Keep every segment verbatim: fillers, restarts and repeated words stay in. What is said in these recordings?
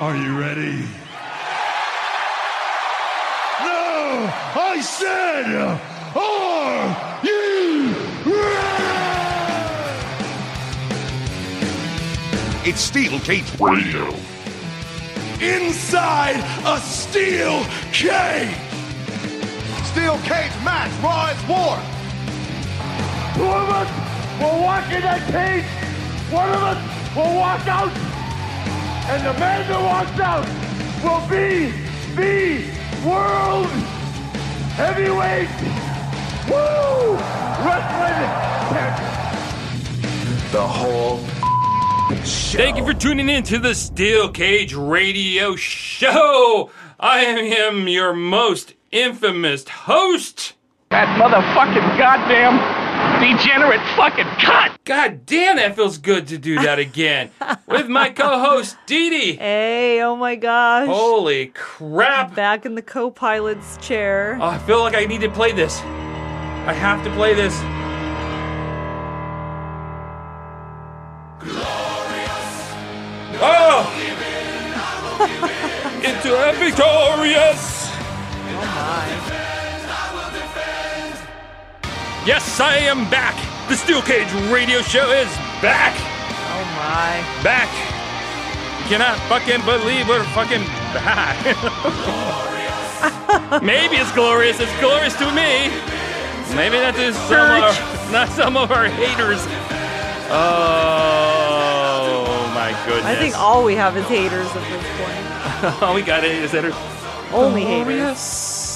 Are you ready? No! I said, are you ready? It's Steel Cage Radio. Inside a steel cage. Steel cage match, Raw is war. Two of us will walk in that cage. One of us will walk out. And the man that walks out will be the world heavyweight woo, wrestling champion. The whole show. Thank you for tuning in to the Steel Cage Radio Show. I am your most infamous host. That motherfucking goddamn degenerate fucking cunt. God damn, that feels good to do that again. With my co-host, Dee Dee. Hey, oh my gosh. Holy crap. I'm back in the co-pilot's chair. Oh, I feel like I need to play this. I have to play this. Glorious. Oh! Into a victorious. Oh my. Yes, I am back. The Steel Cage Radio Show is back! Oh my. Back! You cannot fucking believe we're fucking back. Maybe it's glorious. It's glorious to me. Maybe that's just some of our, not some of our haters. Oh my goodness. I think all we have is haters at this point. All we got is haters. Only glorious haters.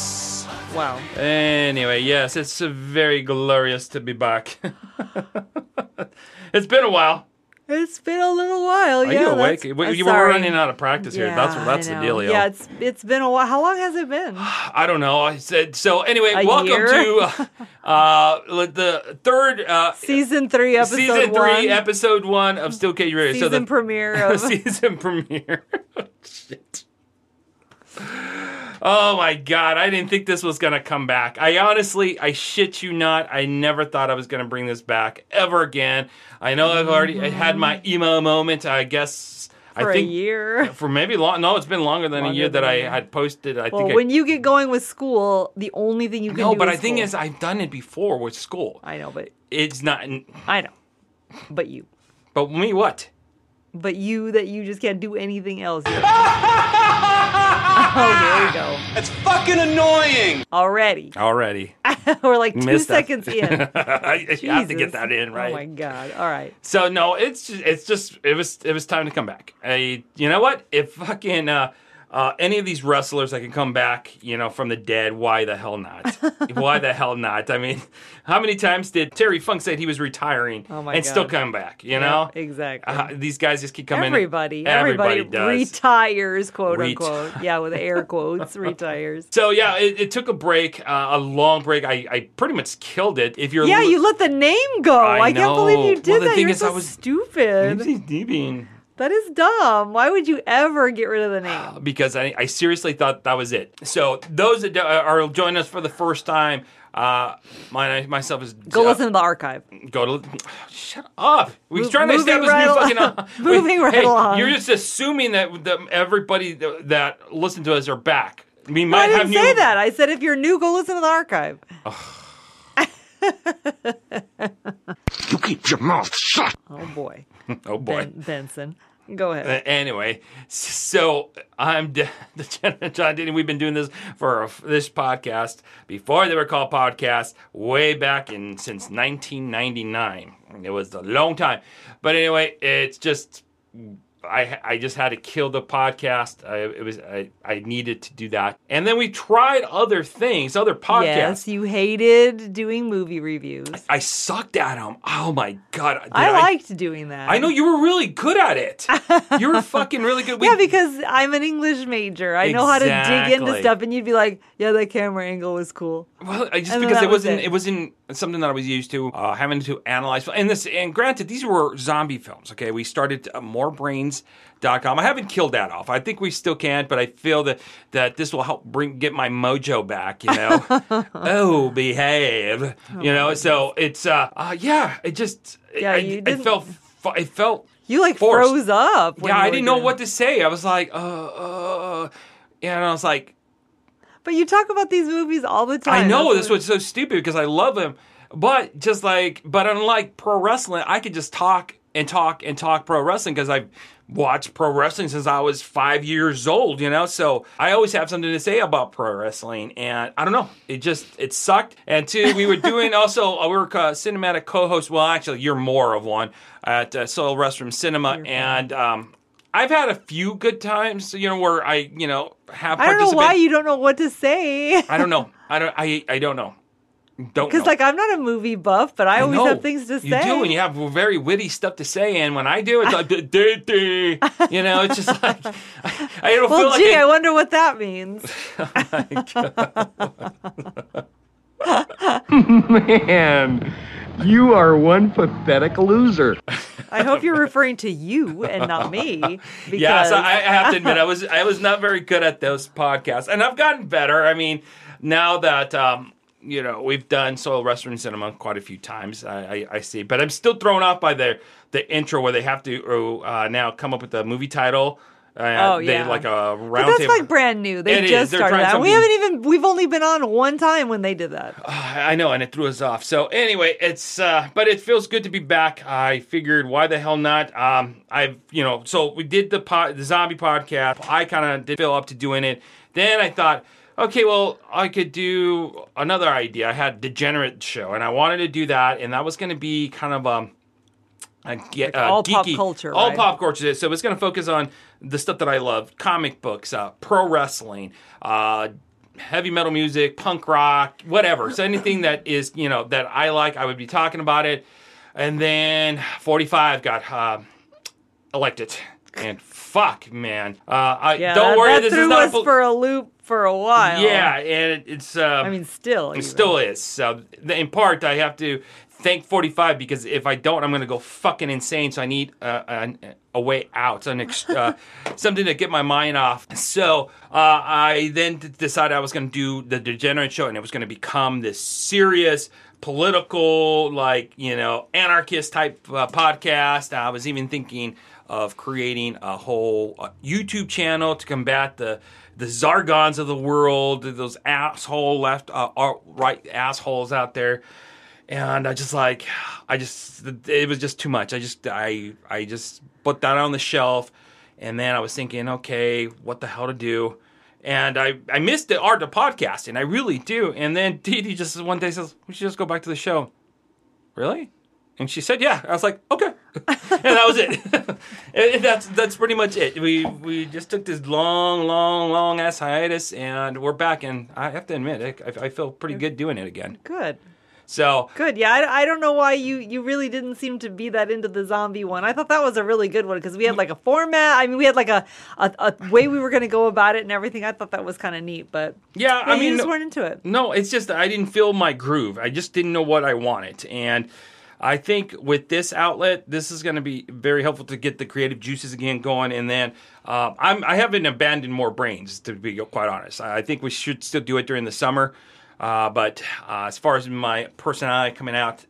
Wow. Anyway, yes, it's very glorious to be back. It's been a while. It's been a little while. Are yeah, you awake? You were sorry. running out of practice yeah, here. That's that's the dealio. Yeah, it's it's been a while. How long has it been? I don't know. I said so. Anyway, a welcome year? to uh, uh, the third uh, season three, episode season three, one. episode one of Steel Cage Radio. Season so the, premiere. Of... season premiere. Shit. Oh my God, I didn't think this was going to come back. I honestly, I shit you not, I never thought I was going to bring this back ever again. I know I've already I had my emo moment, I guess. For I think, a year. For maybe long. No, it's been longer than longer a year than that I year. had posted. I well, think when I, you get going with school, the only thing you can no, do but is I think is I've done it before with school. I know, but. It's not. I know, but you. But me what? But you that you just can't do anything else. Oh, there we go. That's fucking annoying. Already. Already. We're like two Missed seconds that. in. I, I have to get that in, right? Oh my God. All right. So no, it's just, it's just it was it was time to come back. I, you know what? If fucking uh, uh, any of these wrestlers that can come back, you know, from the dead, why the hell not? Why the hell not? I mean, how many times did Terry Funk said he was retiring oh my and God. still come back? You know, yeah, exactly. Uh, these guys just keep coming. Everybody, everybody, everybody does. retires, quote Ret- unquote. Yeah, with air quotes, retires. So yeah, it, it took a break, uh, a long break. I, I pretty much killed it. If you're, yeah, l- you let the name go. I, I can't believe you did well, the that. Thing you're is so I was stupid. Deeping. That is dumb. Why would you ever get rid of the name? Because I, I seriously thought that was it. So those that are joining us for the first time. Uh, my, myself is... Go uh, listen to the archive. Go to... Shut up. We're Mo- trying to establish right new al- fucking... Uh, moving we, right hey, along. You're just assuming that, that everybody that, that listened to us are back. We might I didn't have new... say that. I said if you're new, go listen to the archive. You keep your mouth shut. Oh, boy. Oh, boy. Ben- Benson. Go ahead. Uh, anyway, so I'm De- De- John Dittany. We've been doing this for, a, for this podcast before they were called podcasts, way back in since nineteen ninety-nine. It was a long time, but anyway, it's just I I just had to kill the podcast. I, it was I, I needed to do that, and then we tried other things, other podcasts. Yes, you hated doing movie reviews. I, I sucked at them. Oh my God! I, I liked doing that. I know you were really good at it. You were fucking really good. We, yeah, because I'm an English major. I exactly. know how to dig into stuff, and you'd be like, "Yeah, that camera angle was cool." Well, I just and because it was wasn't it. it wasn't something that I was used to uh, having to analyze. And this, and granted, these were zombie films. Okay, we started uh, more brains. dot com. I haven't killed that off. I think we still can, but I feel that, that this will help bring get my mojo back, you know? oh, behave. Oh, you know, so it's, uh, uh, yeah, it just, yeah, I, you didn't... it felt, it felt, You like forced. froze up. Yeah, I didn't know doing... what to say. I was like, uh, uh, and I was like. But you talk about these movies all the time. I know. That's what's so stupid because I love them. But just like, but unlike pro wrestling, I could just talk and talk and talk pro wrestling because I've watched pro wrestling since I was five years old, you know? So I always have something to say about pro wrestling. And I don't know. It just, it sucked. And two, we were doing also, we were uh, cinematic co-host. Well, actually, you're more of one at uh, Soil Restaurant Cinema. You're and, um, I've had a few good times, you know, where I, you know, have participated. I don't know why you don't know what to say. I don't know. I don't, I, I don't know. Don't Because, like, I'm not a movie buff, but I, I always know. have things to say. You do, and you have very witty stuff to say, and when I do, it's like, Dee Dee, you know, it's just like, I, I don't well, feel like Well, gee, I... I wonder what that means. Oh, my God. Man, you are one pathetic loser. I hope you're referring to you and not me. Because... Yeah, so I, I have to admit, I was I was not very good at those podcasts. And I've gotten better. I mean, now that, um, you know, we've done Soil Restaurant Cinema quite a few times, I, I, I see. But I'm still thrown off by the, the intro where they have to uh, now come up with a movie title. Uh, oh, they yeah. like a round but that's table. like brand new. They it just started that. Something... We haven't even, we've only been on one time when they did that. Uh, I know, and it threw us off. So anyway, it's, uh, but it feels good to be back. I figured, why the hell not? Um, I've, you know, so we did the, po- the zombie podcast. I kind of did feel up to doing it. Then I thought, okay, well, I could do another idea. I had Degenerate Show, and I wanted to do that, and that was going to be kind of, um, Uh, get, like all uh, geeky, pop culture, all right? pop culture. So it's going to focus on the stuff that I love: comic books, uh, pro wrestling, uh, heavy metal music, punk rock, whatever. So anything that is, you know, that I like, I would be talking about it. And then forty-five got uh, elected, and fuck, man, uh, I, yeah, don't that, worry, that this threw is not us a, for a loop for a while. Yeah, and it, it's. Uh, I mean, still, it even. still is. So in part, I have to. Thank forty-five, because if I don't, I'm going to go fucking insane. So I need uh, a, a way out, so an ex- uh, something to get my mind off. So uh, I then d- decided I was going to do the Degenerate Show, and it was going to become this serious, political, like, you know, anarchist-type uh, podcast. I was even thinking of creating a whole uh, YouTube channel to combat the the Zargons of the world, those asshole left, uh, right assholes out there. And I just like, I just, it was just too much. I just, I, I just put that on the shelf. And then I was thinking, okay, what the hell to do? And I, I missed the art of podcasting. I really do. And then Dee Dee just one day says, we should just go back to the show. Really? And she said, yeah. I was like, okay. And that was it. And that's, that's pretty much it. We, we just took this long, long, long ass hiatus, and we're back. And I have to admit, I, I feel pretty good doing it again. Good. So good, yeah. I, I don't know why you, you really didn't seem to be that into the zombie one. I thought that was a really good one because we had like a format. I mean, we had like a, a, a way we were going to go about it and everything. I thought that was kind of neat, but yeah, yeah I you mean, just weren't into it. No, it's just I didn't feel my groove. I just didn't know what I wanted, and I think with this outlet, this is going to be very helpful to get the creative juices again going. And then uh, I'm I haven't abandoned More Brains, to be quite honest. I think we should still do it during the summer. Uh, but uh, as far as my personality coming out,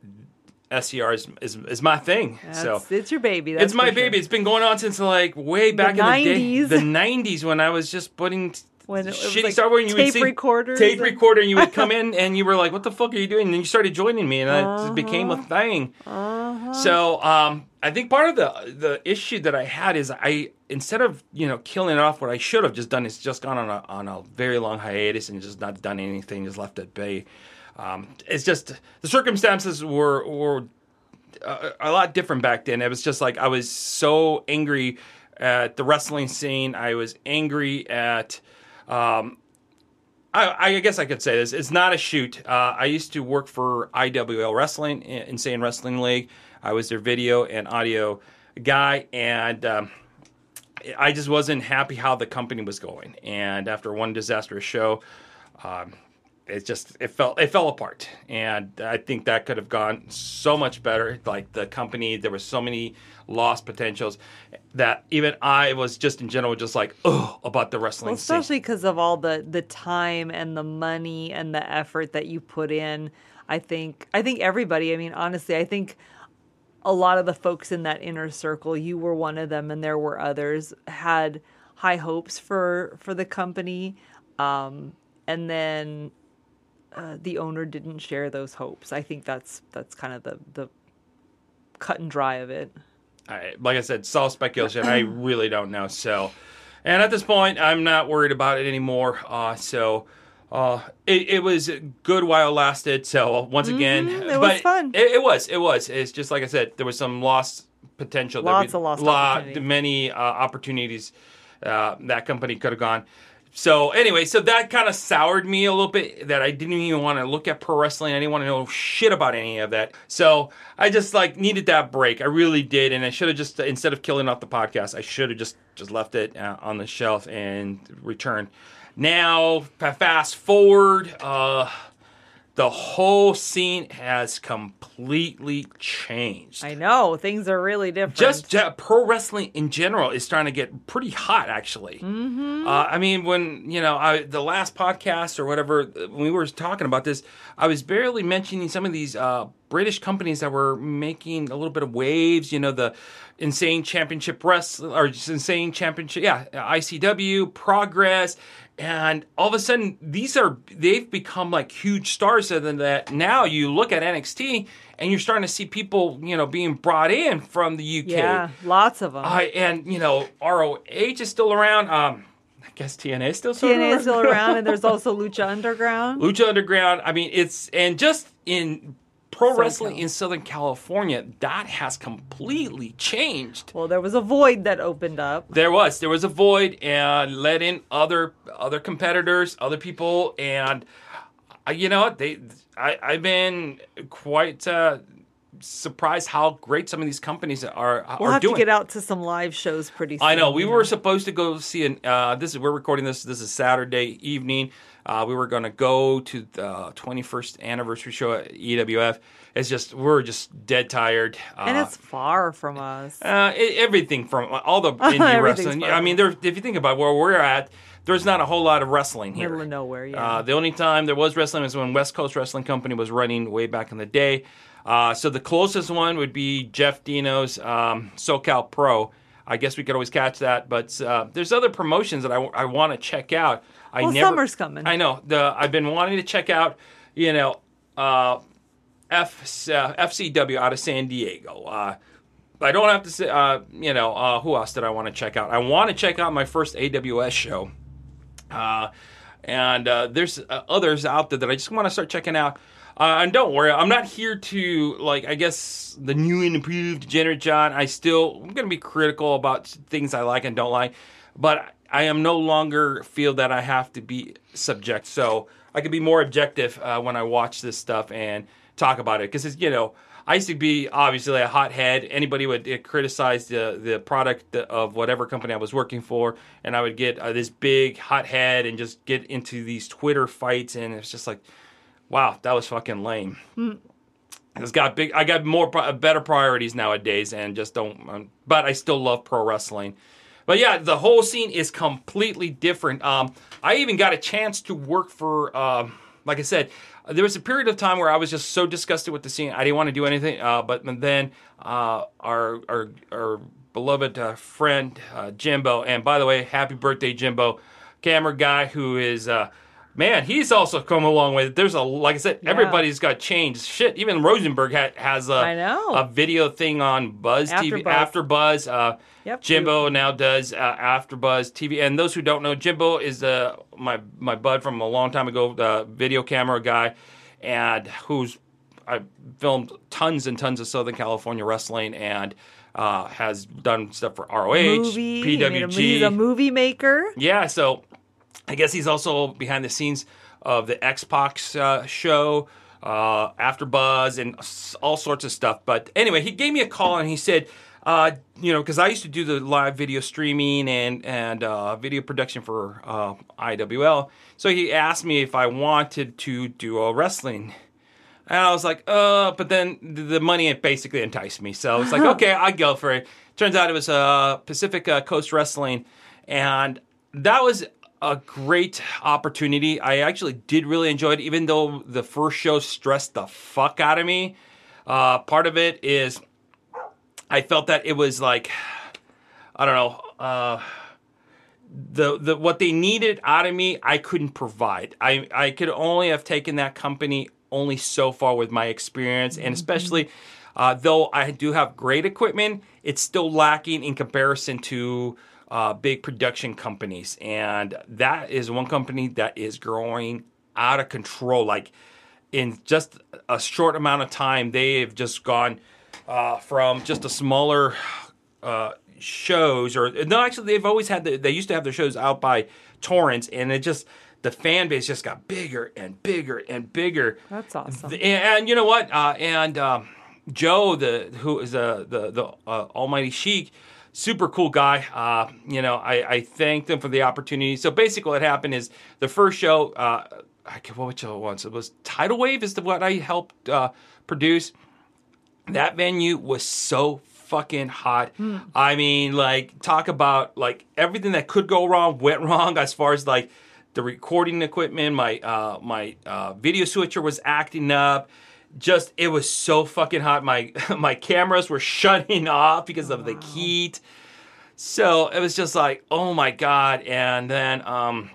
S C R is is, is my thing. That's, so it's your baby. That's it's my baby. Sure. It's been going on since like way back the in nineties. the day, the nineties, when I was just putting when it shitty like stuff when you tape would recorder, tape and... recorder, and you would come in and you were like, "What the fuck are you doing?" And then you started joining me, and uh-huh. it just became a thing. Uh-huh. So um, I think part of the the issue that I had is I instead of you know killing it off, what I should have just done is just gone on a on a very long hiatus and just not done anything, just left it be. Um, it's just the circumstances were were a, a lot different back then. It was just like I was so angry at the wrestling scene. I was angry at. Um, I, I guess I could say this. It's not a shoot. Uh, I used to work for I W L Wrestling, Insane Wrestling League. I was their video and audio guy, and um, I just wasn't happy how the company was going. And after one disastrous show, um, it just it fell it fell apart. And I think that could have gone so much better. Like the company, there were so many lost potentials that even I was just in general just like, oh, about the wrestling well, especially scene. Especially because of all the, the time and the money and the effort that you put in. I think I think everybody, I mean, honestly, I think a lot of the folks in that inner circle, you were one of them and there were others, had high hopes for, for the company. Um, and then uh, the owner didn't share those hopes. I think that's that's kind of the, the cut and dry of it. I, like I said, it's all speculation. I really don't know. So, and at this point, I'm not worried about it anymore. Uh, so... Uh, it, it was a good while it lasted, so once again... Mm-hmm, it but was fun. It, it was, it was. It's just like I said, there was some lost potential. Lots of lost opportunities. Many uh, opportunities uh, that company could have gone. So anyway, so that kind of soured me a little bit, that I didn't even want to look at pro wrestling. I didn't want to know shit about any of that. So I just like needed that break. I really did, and I should have just, instead of killing off the podcast, I should have just, just left it uh, on the shelf and returned. Now, fast forward, uh, the whole scene has completely changed. I know. Things are really different. Just, just pro wrestling in general is starting to get pretty hot, actually. Mm-hmm. Uh, I mean, when, you know, I, the last podcast or whatever, when we were talking about this, I was barely mentioning some of these uh, British companies that were making a little bit of waves, you know, the Insane Championship Wrestling, or just Insane Championship, yeah, I C W, Progress. And all of a sudden, these are, they've become like huge stars. So then that now you look at N X T and you're starting to see people, you know, being brought in from the U K. Yeah, lots of them. Uh, and, you know, R O H is still around. Um, I guess T N A is still, still around. T N A is still around. And there's also Lucha Underground. Lucha Underground. I mean, it's, and just in pro wrestling in Southern California, that has completely changed. Well, there was a void that opened up. There was. There was a void and let in other other competitors, other people. And, you know, they. I, I've been quite uh, surprised how great some of these companies are, we'll are doing. We'll have to get out to some live shows pretty soon. I know. We were supposed to go see, an, uh, this is, we're recording this, this is Saturday evening. Uh, we were going to go to the twenty-first anniversary show at E W F. It's just, we're just dead tired. Uh, and it's far from us. Uh, it, everything from all the indie wrestling. I mean, there, if you think about where we're at, there's not a whole lot of wrestling here. Middle of nowhere, yeah. Uh, the only time there was wrestling was when West Coast Wrestling Company was running way back in the day. Uh, so the closest one would be Jeff Dino's um, SoCal Pro. I guess we could always catch that. But uh, there's other promotions that I, I want to check out. I well, never, summer's coming. I know. The, I've been wanting to check out, you know, uh, F, uh, F C W out of San Diego. Uh, I don't have to say, uh, you know, uh, who else did I want to check out? I want to check out my first A W S show. Uh, and uh, there's uh, others out there that I just want to start checking out. Uh, and don't worry, I'm not here to, like, I guess, the new and improved Degenerate John. I still, I'm going to be critical about things I like and don't like. But I am no longer feel that I have to be subject. So I could be more objective uh, when I watch this stuff and talk about it. Because, you know, I used to be obviously a hothead. Anybody would uh, criticize the, the product of whatever company I was working for. And I would get uh, this big hothead and just get into these Twitter fights. And it's just like, wow, that was fucking lame. Mm. It's got big. I got more better priorities nowadays and just don't. Um, but I still love pro wrestling. But yeah, the whole scene is completely different. Um, I even got a chance to work for, uh, like I said, there was a period of time where I was just so disgusted with the scene. I didn't want to do anything. Uh, but then uh, our, our our beloved uh, friend, uh, Jimbo, and by the way, happy birthday, Jimbo, camera guy who is, uh, man, he's also come a long way. There's a, like I said, yeah. Everybody's got changed. Shit, even Rosenberg ha- has a, I know. a video thing on Buzz After T V, Buzz. AfterBuzz. Uh, Yep. Jimbo now does uh, AfterBuzz T V, and those who don't know, Jimbo is uh, my my bud from a long time ago, uh, video camera guy, and who's I filmed tons and tons of Southern California wrestling, and uh, has done stuff for R O H, movie. P W G. He's a, he's a movie maker. Yeah, so I guess he's also behind the scenes of the Xbox uh, show, uh, AfterBuzz, and all sorts of stuff. But anyway, he gave me a call and he said, Uh, you know, because I used to do the live video streaming and and uh, video production for uh, I W L. So he asked me if I wanted to do a wrestling, and I was like, uh. But then the money basically enticed me, so it's like, okay, I go for it. Turns out it was uh, Pacific uh, Coast Wrestling, and that was a great opportunity. I actually did really enjoy it, even though the first show stressed the fuck out of me. Uh, part of it is, I felt that it was like, I don't know, uh, the the what they needed out of me, I couldn't provide. I I could only have taken that company only so far with my experience, and especially uh, though I do have great equipment, it's still lacking in comparison to uh, big production companies, and that is one company that is growing out of control. Like in just a short amount of time, they have just gone uh, from just a smaller uh, shows, or no, actually they've always had. The, they used to have their shows out by Torrance, and it just. The fan base just got bigger and bigger and bigger. That's awesome. And, and you know what? Uh, and um, Joe, the who is uh, the the uh, Almighty Sheik, super cool guy. Uh, you know, I, I thanked him for the opportunity. So basically, what happened is the first show. Uh, I can't remember what show it was. It was Tidal Wave. Is the what I helped uh, produce. That venue was so fucking hot. Mm. I mean, like talk about like everything that could go wrong went wrong as far as like. The recording equipment, my uh, my uh, video switcher was acting up. Just it was so fucking hot. My my cameras were shutting off because oh, of the wow. heat. So it was just like, oh my god. And then um,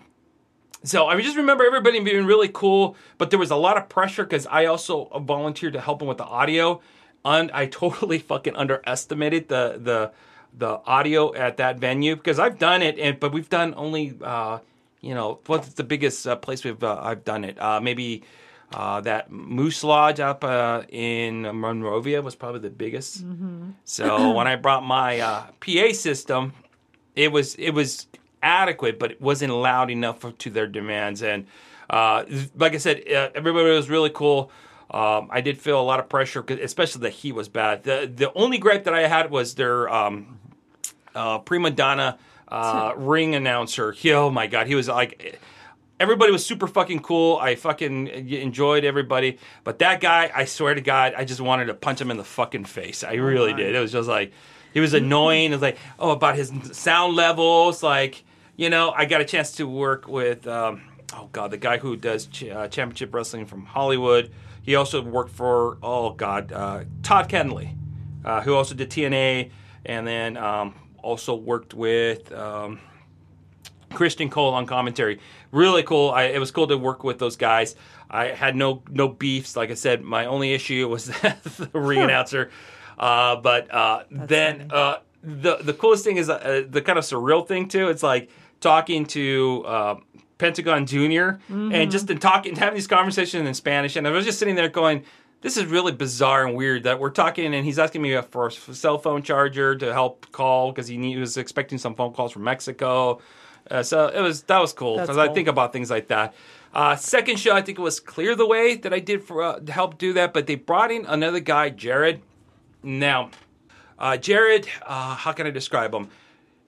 so I just remember everybody being really cool, but there was a lot of pressure because I also volunteered to help them with the audio. And I totally fucking underestimated the the the audio at that venue because I've done it, and but we've done only. Uh, You know, what's the biggest uh, place we've uh, I've done it? Uh, maybe uh, that Moose Lodge up uh, in Monrovia was probably the biggest. Mm-hmm. So when I brought my uh, P A system, it was it was adequate, but it wasn't loud enough for, to their demands. And uh, like I said, uh, everybody was really cool. Um, I did feel a lot of pressure, especially the heat was bad. The the only gripe that I had was their um, uh, prima donna. Uh, ring announcer. He, oh my god, he was like, everybody was super fucking cool. I fucking enjoyed everybody, but that guy, I swear to God, I just wanted to punch him in the fucking face. I really oh did. It was just like, he was annoying. It was like, oh, about his sound levels. Like, you know, I got a chance to work with, um, oh god, the guy who does ch- uh, championship wrestling from Hollywood. He also worked for, oh god, uh, Todd Kenley, uh, who also did T N A, and then. Um, Also worked with um, Christian Cole on commentary. Really cool. I, it was cool to work with those guys. I had no no beefs. Like I said, my only issue was the ring announcer. Uh, but uh, then uh, the the coolest thing is uh, the kind of surreal thing too. It's like talking to uh, Pentagon Junior Mm-hmm. and just in talking, having these conversations in Spanish. And I was just sitting there going. This is really bizarre and weird that we're talking, and he's asking me for a cell phone charger to help call because he, he was expecting some phone calls from Mexico. Uh, so it was that was cool because cool. I think about things like that. Uh, second show, I think it was Clear the Way that I did for uh, to help do that, but they brought in another guy, Jared. Now, uh, Jared, uh, how can I describe him?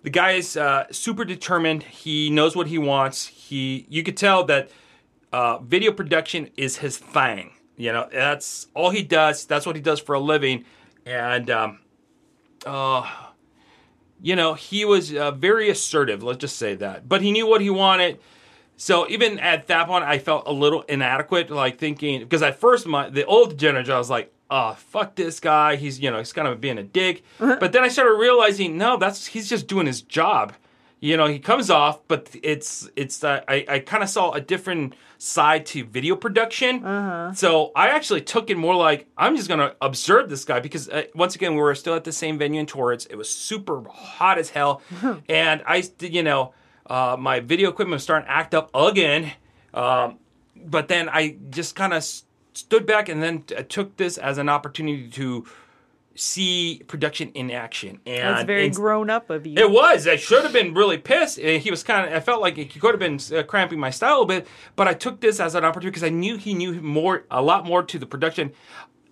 The guy is uh, super determined. He knows what he wants. He, you could tell that uh, video production is his thing. You know, that's all he does. That's what he does for a living. And, um, uh, you know, he was uh, very assertive. Let's just say that. But he knew what he wanted. So even at that point, I felt a little inadequate, like thinking, because at first, my the old Degenerate, I was like, oh, fuck this guy. He's, you know, he's kind of being a dick. But then I started realizing, no, that's he's just doing his job. You know, he comes off, but it's it's uh, I I kind of saw a different side to video production. Uh-huh. So I actually took it more like I'm just gonna observe this guy because uh, once again we were still at the same venue in Torrance. It was super hot as hell, and I you know uh, my video equipment was starting to act up again. Um, but then I just kind of st- stood back and then t- took this as an opportunity to. See production in action. And that's very grown up of you. It was. I should have been really pissed. He was kind of, I felt like he could have been uh, cramping my style a bit, but I took this as an opportunity because I knew he knew more, a lot more to the production.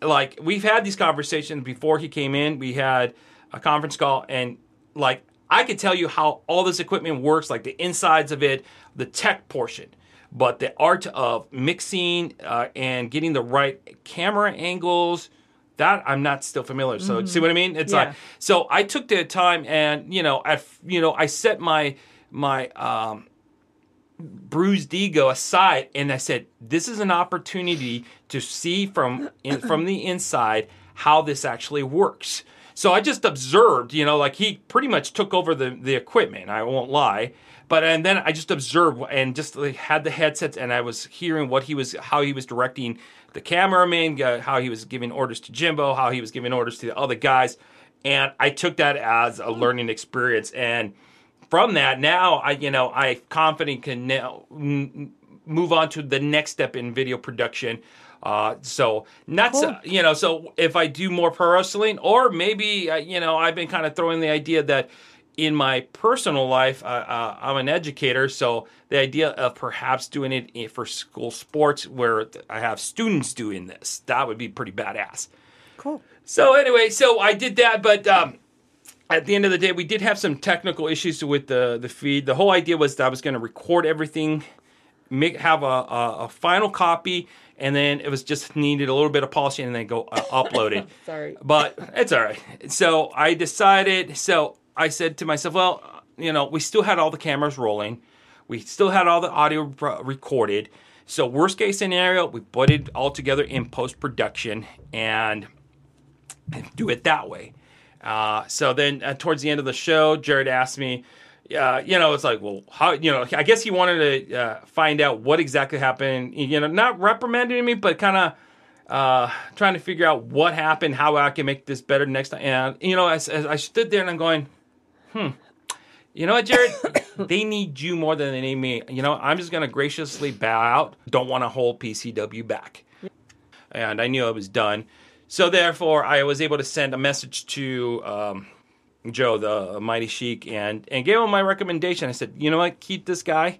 Like, we've had these conversations before he came in. We had a conference call, and like, I could tell you how all this equipment works, like the insides of it, the tech portion. But the art of mixing uh, and getting the right camera angles, that I'm not still familiar. So mm-hmm. see what I mean? It's yeah. like, so I took the time and, you know, I, you know, I set my, my, um, bruised ego aside. And I said, this is an opportunity to see from, in, from the inside how this actually works. So I just observed, you know, like he pretty much took over the, the equipment, I won't lie. But and then I just observed and just like had the headsets, and I was hearing what he was, how he was directing the cameraman, uh, how he was giving orders to Jimbo, how he was giving orders to the other guys. And I took that as a learning experience. And from that, now I, you know, I confidently can now m- move on to the next step in video production. Uh, so not cool. so, you know, so if I do more pro wrestling, or maybe uh, you know, I've been kind of throwing the idea that in my personal life, uh, uh, I'm an educator, so the idea of perhaps doing it for school sports where I have students doing this, that would be pretty badass. Cool. So anyway, so I did that, but um, at the end of the day, we did have some technical issues with the, the feed. The whole idea was that I was going to record everything, make have a, a, a final copy, and then it was just needed a little bit of polishing and then go uh, upload it. Sorry. But it's all right. So I decided, so... I said to myself, well, you know, we still had all the cameras rolling. We still had all the audio recorded. So worst case scenario, we put it all together in post-production and do it that way. Uh, so then uh, towards the end of the show, Jared asked me, uh, you know, it's like, well, how, you know, I guess he wanted to uh, find out what exactly happened. You know, not reprimanding me, but kind of, Uh, trying to figure out what happened, how I can make this better next time. And, you know, as, as I stood there and I'm going, hmm, you know what, Jared? They need you more than they need me. You know, I'm just going to graciously bow out. Don't want to hold P C W back. And I knew I was done. So, therefore, I was able to send a message to um, Joe, the Mighty Sheik, and, and gave him my recommendation. I said, you know what? Keep this guy.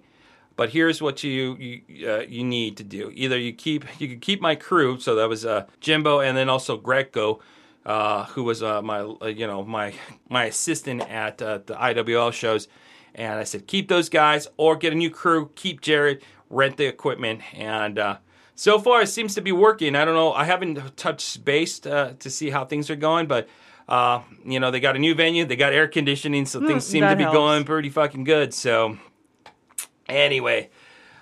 But here's what you you, uh, you need to do. Either you keep you can keep my crew, so that was uh, Jimbo, and then also Greco, uh, who was uh, my uh, you know my my assistant at uh, the I W L shows. And I said keep those guys, or get a new crew. Keep Jared, rent the equipment, and uh, so far it seems to be working. I don't know. I haven't touched base uh, to see how things are going, but uh, you know they got a new venue, they got air conditioning, so mm, things seem to be helps. going pretty fucking good. So. Anyway,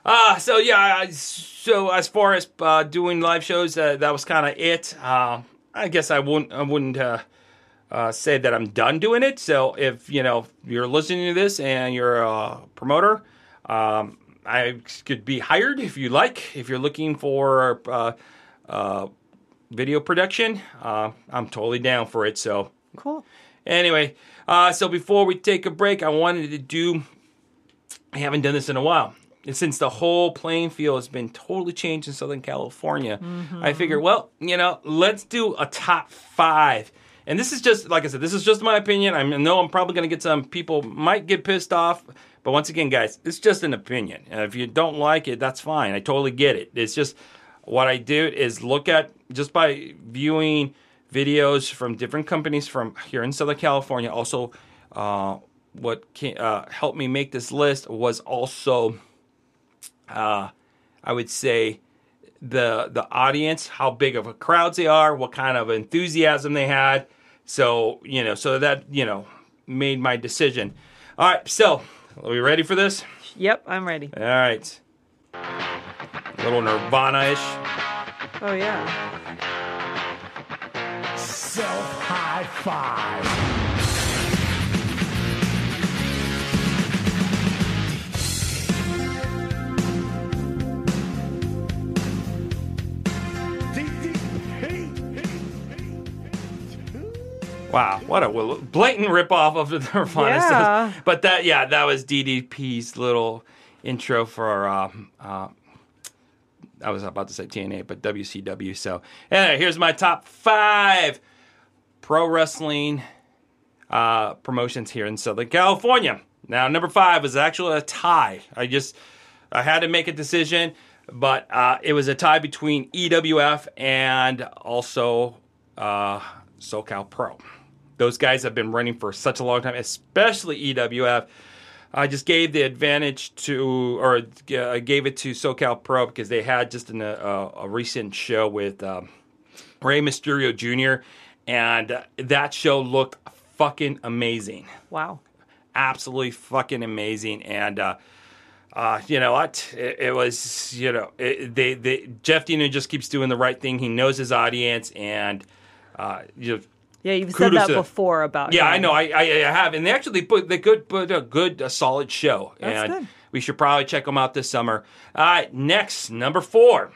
uh, so yeah, so as far as uh, doing live shows, uh, that was kind of it. Uh, I guess I wouldn't, I wouldn't uh, uh, say that I'm done doing it. So if you know you're listening to this and you're a promoter, um, I could be hired if you like. If you're looking for uh, uh, video production, uh, I'm totally down for it. So cool. Anyway, uh, so before we take a break, I wanted to do. I haven't done this in a while. And since the whole playing field has been totally changed in Southern California, mm-hmm. I figured, well, you know, let's do a top five. And this is just, like I said, this is just my opinion. I know I'm probably going to get some people might get pissed off. But once again, guys, it's just an opinion. And if you don't like it, that's fine. I totally get it. It's just what I do is look at, just by viewing videos from different companies from here in Southern California, also uh What can, uh, helped me make this list was also, uh, I would say, the the audience, how big of a crowd they are, what kind of enthusiasm they had. So, you know, so that, you know, made my decision. All right, so, are we ready for this? Yep, I'm ready. All right. A little Nirvana-ish. Oh, yeah. Self-high five. Wow, what a blatant ripoff of the Nirvana. Yeah. But that, yeah, that was D D P's little intro for, um, uh, I was about to say T N A, but W C W. So, anyway, here's my top five pro wrestling uh, promotions here in Southern California. Now, number five was actually a tie. I just, I had to make a decision, but uh, it was a tie between E W F and also uh, SoCal Pro. Those guys have been running for such a long time, especially E W F. I just gave the advantage to, or uh, gave it to SoCal Pro because they had just in a, a, a recent show with um, Rey Mysterio Junior And uh, that show looked fucking amazing. Wow. Absolutely fucking amazing. And, uh, uh, you know what? It, it was, you know, it, they, they Jeff Dino just keeps doing the right thing. He knows his audience and, uh, you know, Yeah, you've Kudos said that before about yeah, him. I know, I, I I have, and they actually put they could put a good, a solid show. That's and good. We should probably check them out this summer. All right, next, number four.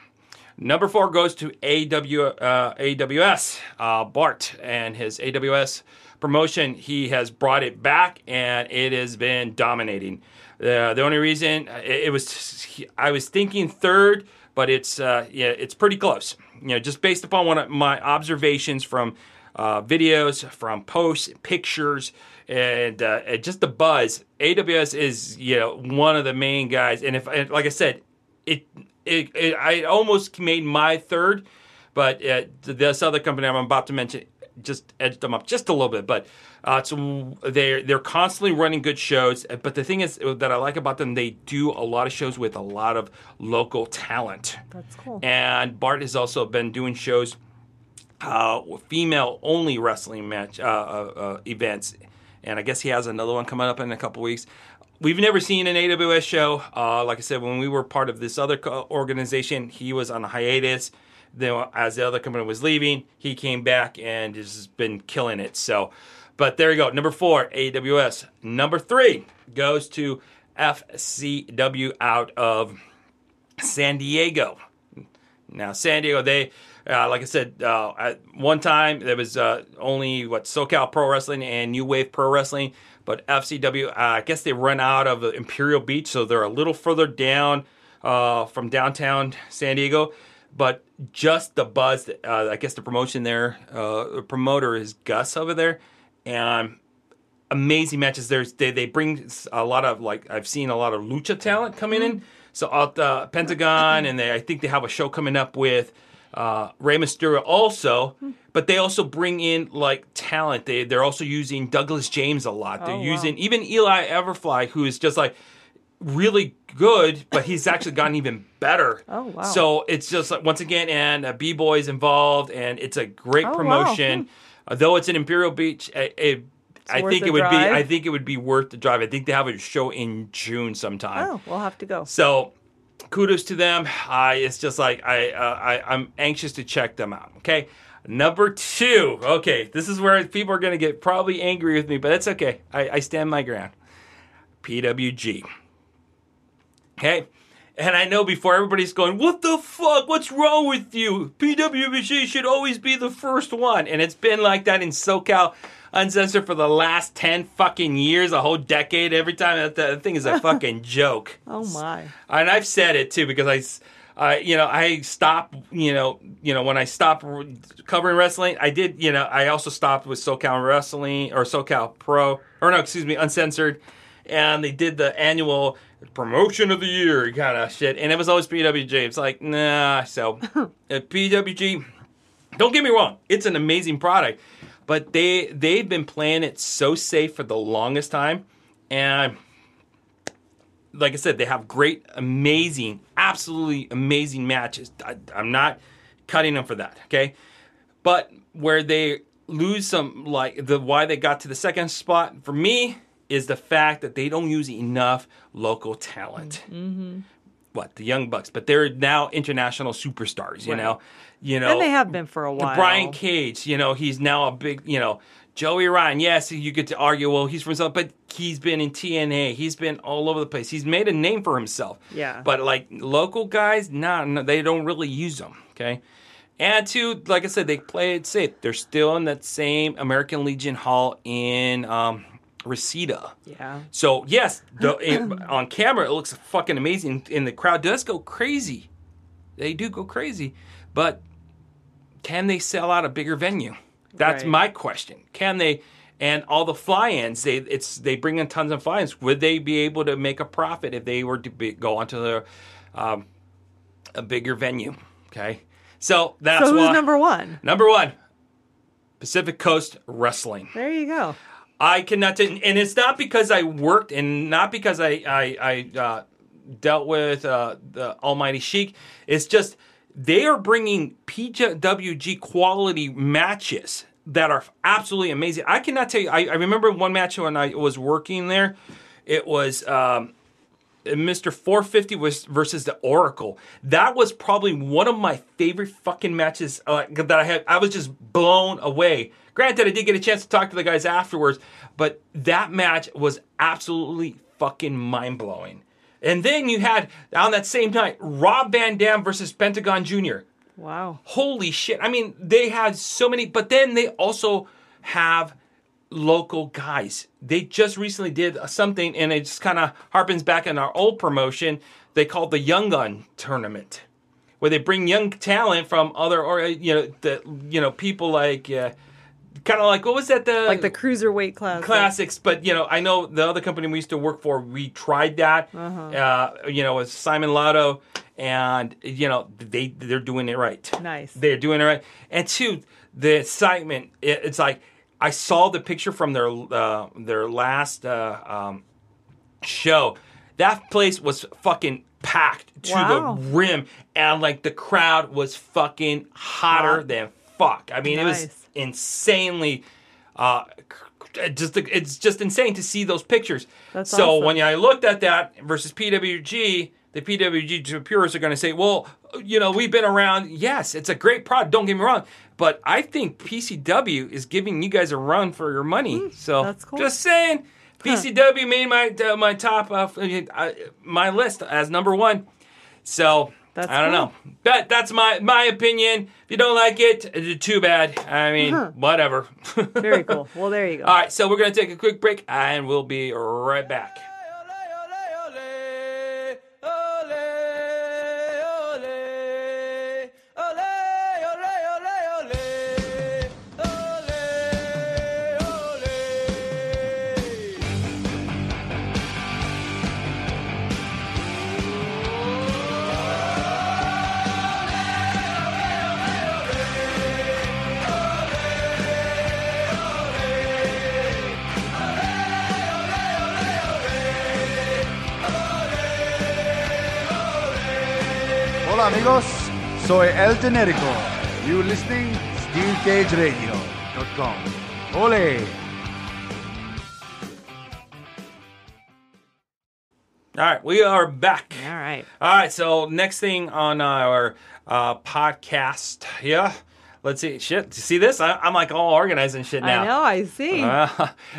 Number four goes to A W, uh, A W S. Uh, Bart and his A W S promotion. He has brought it back, and it has been dominating. Uh, the only reason it, it was, I was thinking third, but it's uh, yeah, it's pretty close. You know, just based upon one of my observations from uh, videos, from posts, pictures, and, uh, and just the buzz. A W S is you know one of the main guys, and if and like I said, it. It, it, I almost made my third, but uh, this other company I'm about to mention just edged them up just a little bit. But uh, so they're, they're constantly running good shows. But the thing is that I like about them, they do a lot of shows with a lot of local talent. That's cool. And Bart has also been doing shows, uh, female-only wrestling match uh, uh, events. And I guess he has another one coming up in a couple weeks. We've never seen an A W S show. Uh, like I said, when we were part of this other co- organization, he was on a hiatus. Then, as the other company was leaving, he came back and has been killing it. So, but there you go. Number four, A W S. Number three goes to F C W out of San Diego. Now, San Diego, they, uh, like I said, uh, at one time there was uh, only what SoCal Pro Wrestling and New Wave Pro Wrestling. But F C W, uh, I guess they run out of Imperial Beach, so they're a little further down uh, from downtown San Diego. But just the buzz, uh, I guess the promotion there, uh, the promoter is Gus over there. And amazing matches. There's, they, they bring a lot of, like, I've seen a lot of lucha talent coming in. So out the Pentagon, and they, I think they have a show coming up with uh, Rey Mysterio also. But they also bring in, like, talent. They, they're also using Douglas James a lot. They're oh, using wow. even Eli Everfly, who is just, like, really good, but he's actually gotten even better. Oh, wow. So it's just, like, once again, and uh, B-Boy is involved, and it's a great oh, promotion. Wow. Hmm. Uh, though it's in Imperial Beach, it, it, I think it would drive. be I think it would be worth the drive. I think they have a show in June sometime. Oh, we'll have to go. So kudos to them. Uh, it's just, like, I, uh, I, I'm anxious to check them out, okay? Number two. Okay, this is where people are going to get probably angry with me, but that's okay. I, I stand my ground. P W G. Okay? And I know before everybody's going, what the fuck? What's wrong with you? P W G should always be the first one. And it's been like that in SoCal Uncensored for the last ten fucking years, a whole decade. Every time that, that thing is a fucking joke. Oh, my. And I've said it, too, because I... Uh, you know, I stopped, you know, you know, when I stopped covering wrestling, I did, you know, I also stopped with SoCal Wrestling or SoCal Pro, or no, excuse me, Uncensored. And they did the annual promotion of the year kind of shit. And it was always P W G. It's like, nah. So at P W G, don't get me wrong, it's an amazing product. But they, they've been playing it so safe for the longest time. And like I said, they have great, amazing, absolutely amazing matches. I, I'm not cutting them for that, okay? But where they lose some, like, the why they got to the second spot, for me, is the fact that they don't use enough local talent. Mm-hmm. What, the Young Bucks. But they're now international superstars, you right. know? you know, And they have been for a while. Brian Cage, you know, he's now a big, you know... Joey Ryan, yes, you get to argue, well, he's from himself, but he's been in T N A. He's been all over the place. He's made a name for himself. Yeah. But, like, local guys, nah, no, they don't really use them, okay? And, two, like I said, they play it safe. They're still in that same American Legion Hall in um, Reseda. Yeah. So, yes, the, it, on camera, it looks fucking amazing, and the crowd does go crazy. They do go crazy. But can they sell out a bigger venue? That's right. My question. Can they, and all the fly-ins, they it's they bring in tons of fly-ins. Would they be able to make a profit if they were to be, go onto the, um, a bigger venue? Okay, so that's so who's why, number one. Number one, Pacific Coast Wrestling. There you go. I cannot, t- and it's not because I worked, and not because I I, I uh, dealt with uh, the Almighty Sheik. It's just. They are bringing P W G quality matches that are absolutely amazing. I cannot tell you. I, I remember one match when I was working there. It was um, Mister four fifty was versus the Oracle. That was probably one of my favorite fucking matches uh, that I had. I was just blown away. Granted, I did get a chance to talk to the guys afterwards, but that match was absolutely fucking mind-blowing. And then you had, on that same night, Rob Van Dam versus Pentagon Junior Wow. Holy shit. I mean, they had so many, but then they also have local guys. They just recently did something, and it just kind of harpens back in our old promotion. They called the Young Gun Tournament, where they bring young talent from other, or you know, the you know people like, uh, kind of like what was that the like the cruiserweight class classics. But you know, I know the other company we used to work for, we tried that. Uh-huh. Uh, you know, with Simon Lotto, and you know they they're doing it right. Nice, they're doing it right. And two, the excitement. It, it's like. I saw the picture from their uh, their last uh, um, show. That place was fucking packed to wow. the rim, and like the crowd was fucking hotter wow. than fuck. I mean, nice. It was insanely. Uh, just it's just insane to see those pictures. That's so awesome. When I looked at that versus P W G, the P W G purists are going to say, "Well, you know, we've been around. Yes, it's a great product. Don't get me wrong." But I think P C W is giving you guys a run for your money. Mm, so that's cool. Just saying, P C W huh. made my uh, my top uh, uh, my list as number one. So that's I don't cool. know. That that's my my opinion. If you don't like it, too bad. I mean, huh. whatever. Very cool. Well, there you go. All right, so we're gonna take a quick break, and we'll be right back. Amigos, soy El Generico. You listening steel cage radio dot com. Ole! All right, we are back. All right. All right, so next thing on our uh, podcast, yeah, let's see. Shit, see this? I, I'm like all organized and shit now. I know, I see. Uh,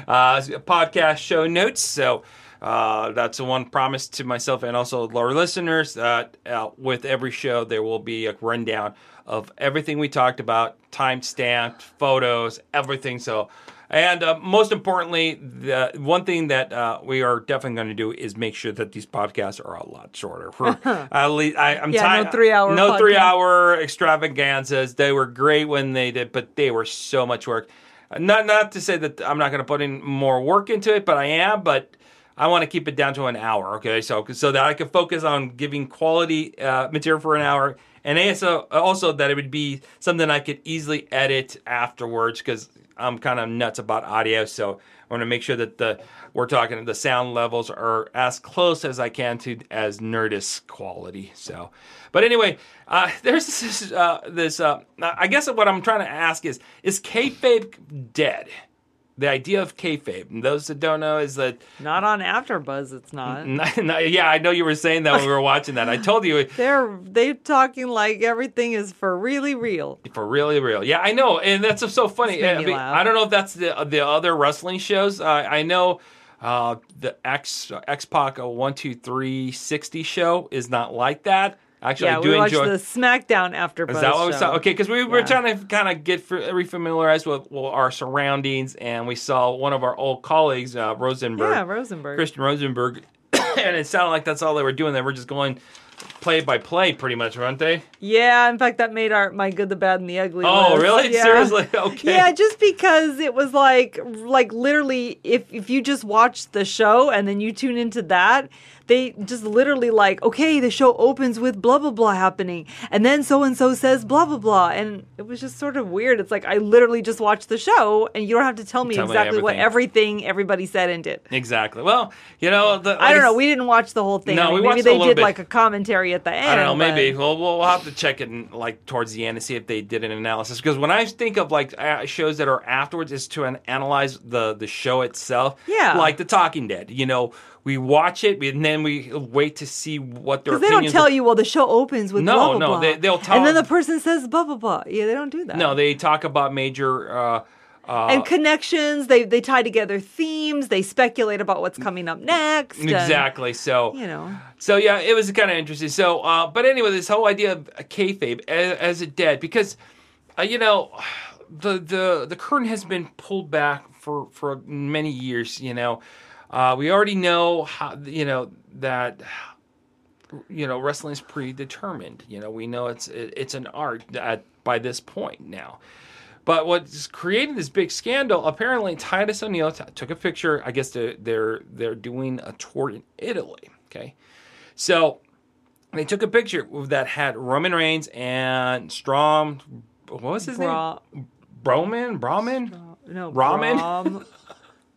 uh, podcast show notes, so... Uh, that's the one promise to myself and also our listeners that uh, with every show there will be a rundown of everything we talked about, timestamped, photos, everything. So, and uh, most importantly, the one thing that uh, we are definitely going to do is make sure that these podcasts are a lot shorter. For, at least, I, I'm yeah, tired. No three-hour no podcast. three-hour extravaganzas. They were great when they did, but they were so much work. Not not to say that I'm not going to put in more work into it, but I am. But I want to keep it down to an hour, okay? So so that I can focus on giving quality uh, material for an hour, and also, also that it would be something I could easily edit afterwards because I'm kind of nuts about audio. So I want to make sure that the we're talking the sound levels are as close as I can to as Nerdist quality. So, but anyway, uh, there's this. Uh, this uh, I guess what I'm trying to ask is: is kayfabe dead? The idea of kayfabe, and those that don't know, is that... Not on AfterBuzz, it's not. not, not yeah, I know you were saying that when we were watching that. I told you... They're they talking like everything is for really real. For really real. Yeah, I know, and that's so funny. I, mean, I don't know if that's the the other wrestling shows. Uh, I know uh, the X, X-Pac one two three sixty show is not like that. Actually, yeah, I do we watched enjoy... the SmackDown after. Is that what we show. saw? Okay, because we were yeah. trying to kind of get refamiliarized with, with our surroundings, and we saw one of our old colleagues, uh, Rosenberg. Yeah, Rosenberg. Christian Rosenberg. And it sounded like that's all they were doing. They were just going play by play, pretty much, weren't they? Yeah, in fact, that made our my good, the bad, and the ugly. Oh, list. Really? Yeah. Seriously? Okay. Yeah, just because it was like, like literally, if if you just watch the show and then you tune into that. They just literally like, okay, the show opens with blah, blah, blah happening. And then so-and-so says blah, blah, blah. And it was just sort of weird. It's like, I literally just watched the show, and you don't have to tell me tell exactly me everything. what everything everybody said and did. Exactly. Well, you know. The, like, I don't know. We didn't watch the whole thing. No, I mean, we maybe watched they a little did bit. Like a commentary. commentary at the end. I don't know, maybe. But... Well, we'll have to check it in, like towards the end and see if they did an analysis. Because when I think of like shows that are afterwards, is to an- analyze the, the show itself. Yeah. Like The Talking Dead, you know. We watch it, and then we wait to see what their opinions are. Because they don't tell you, well, the show opens with no, blah, blah, no, blah. They, they'll tell And then the person says blah, blah, blah. Yeah, they don't do that. No, they talk about major... Uh, uh, and connections. They they tie together themes. They speculate about what's coming up next. Exactly. And, so, you know. So, yeah, it was kind of interesting. So, uh, but anyway, this whole idea of kayfabe as, as it dead, because, uh, you know, the, the, the curtain has been pulled back for, for many years, you know. Uh, we already know how, you know, that, you know, wrestling is predetermined. You know, we know it's it, it's an art at, by this point now. But what's created this big scandal, apparently Titus O'Neil t- took a picture. I guess they're, they're, they're doing a tour in Italy, okay? So they took a picture that had Roman Reigns and Strong, what was his Bra- name? Broman? Brahman? No, Ramen? Brom.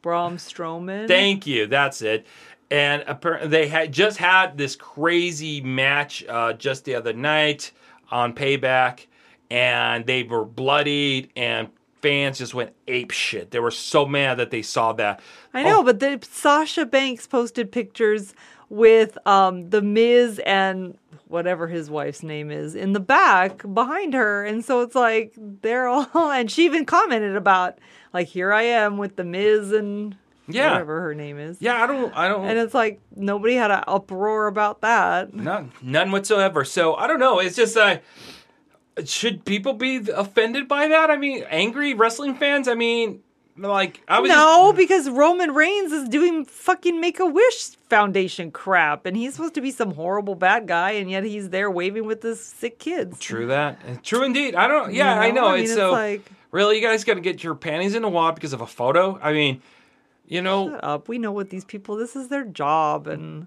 Braun Strowman. Thank you. That's it. And apparently they had just had this crazy match uh, just the other night on Payback, and they were bloodied, and fans just went ape shit. They were so mad that they saw that. I know, oh. but the, Sasha Banks posted pictures with um, the Miz and whatever his wife's name is in the back behind her. And so it's like they're all, and she even commented about like, here I am with the Miz and yeah. whatever her name is. Yeah, I don't, I don't. And it's like nobody had an uproar about that. None, none whatsoever. So I don't know. It's just uh, should people be offended by that? I mean, angry wrestling fans. I mean. Like I was No, just... because Roman Reigns is doing fucking Make-A-Wish Foundation crap, and he's supposed to be some horrible bad guy, and yet he's there waving with his sick kids. True that. True indeed. I don't... Yeah, you know? I know. I mean, it's, it's so... Like... Really, you guys got to get your panties in a wad because of a photo? I mean, you know... Shut up. We know what these people... This is their job, and...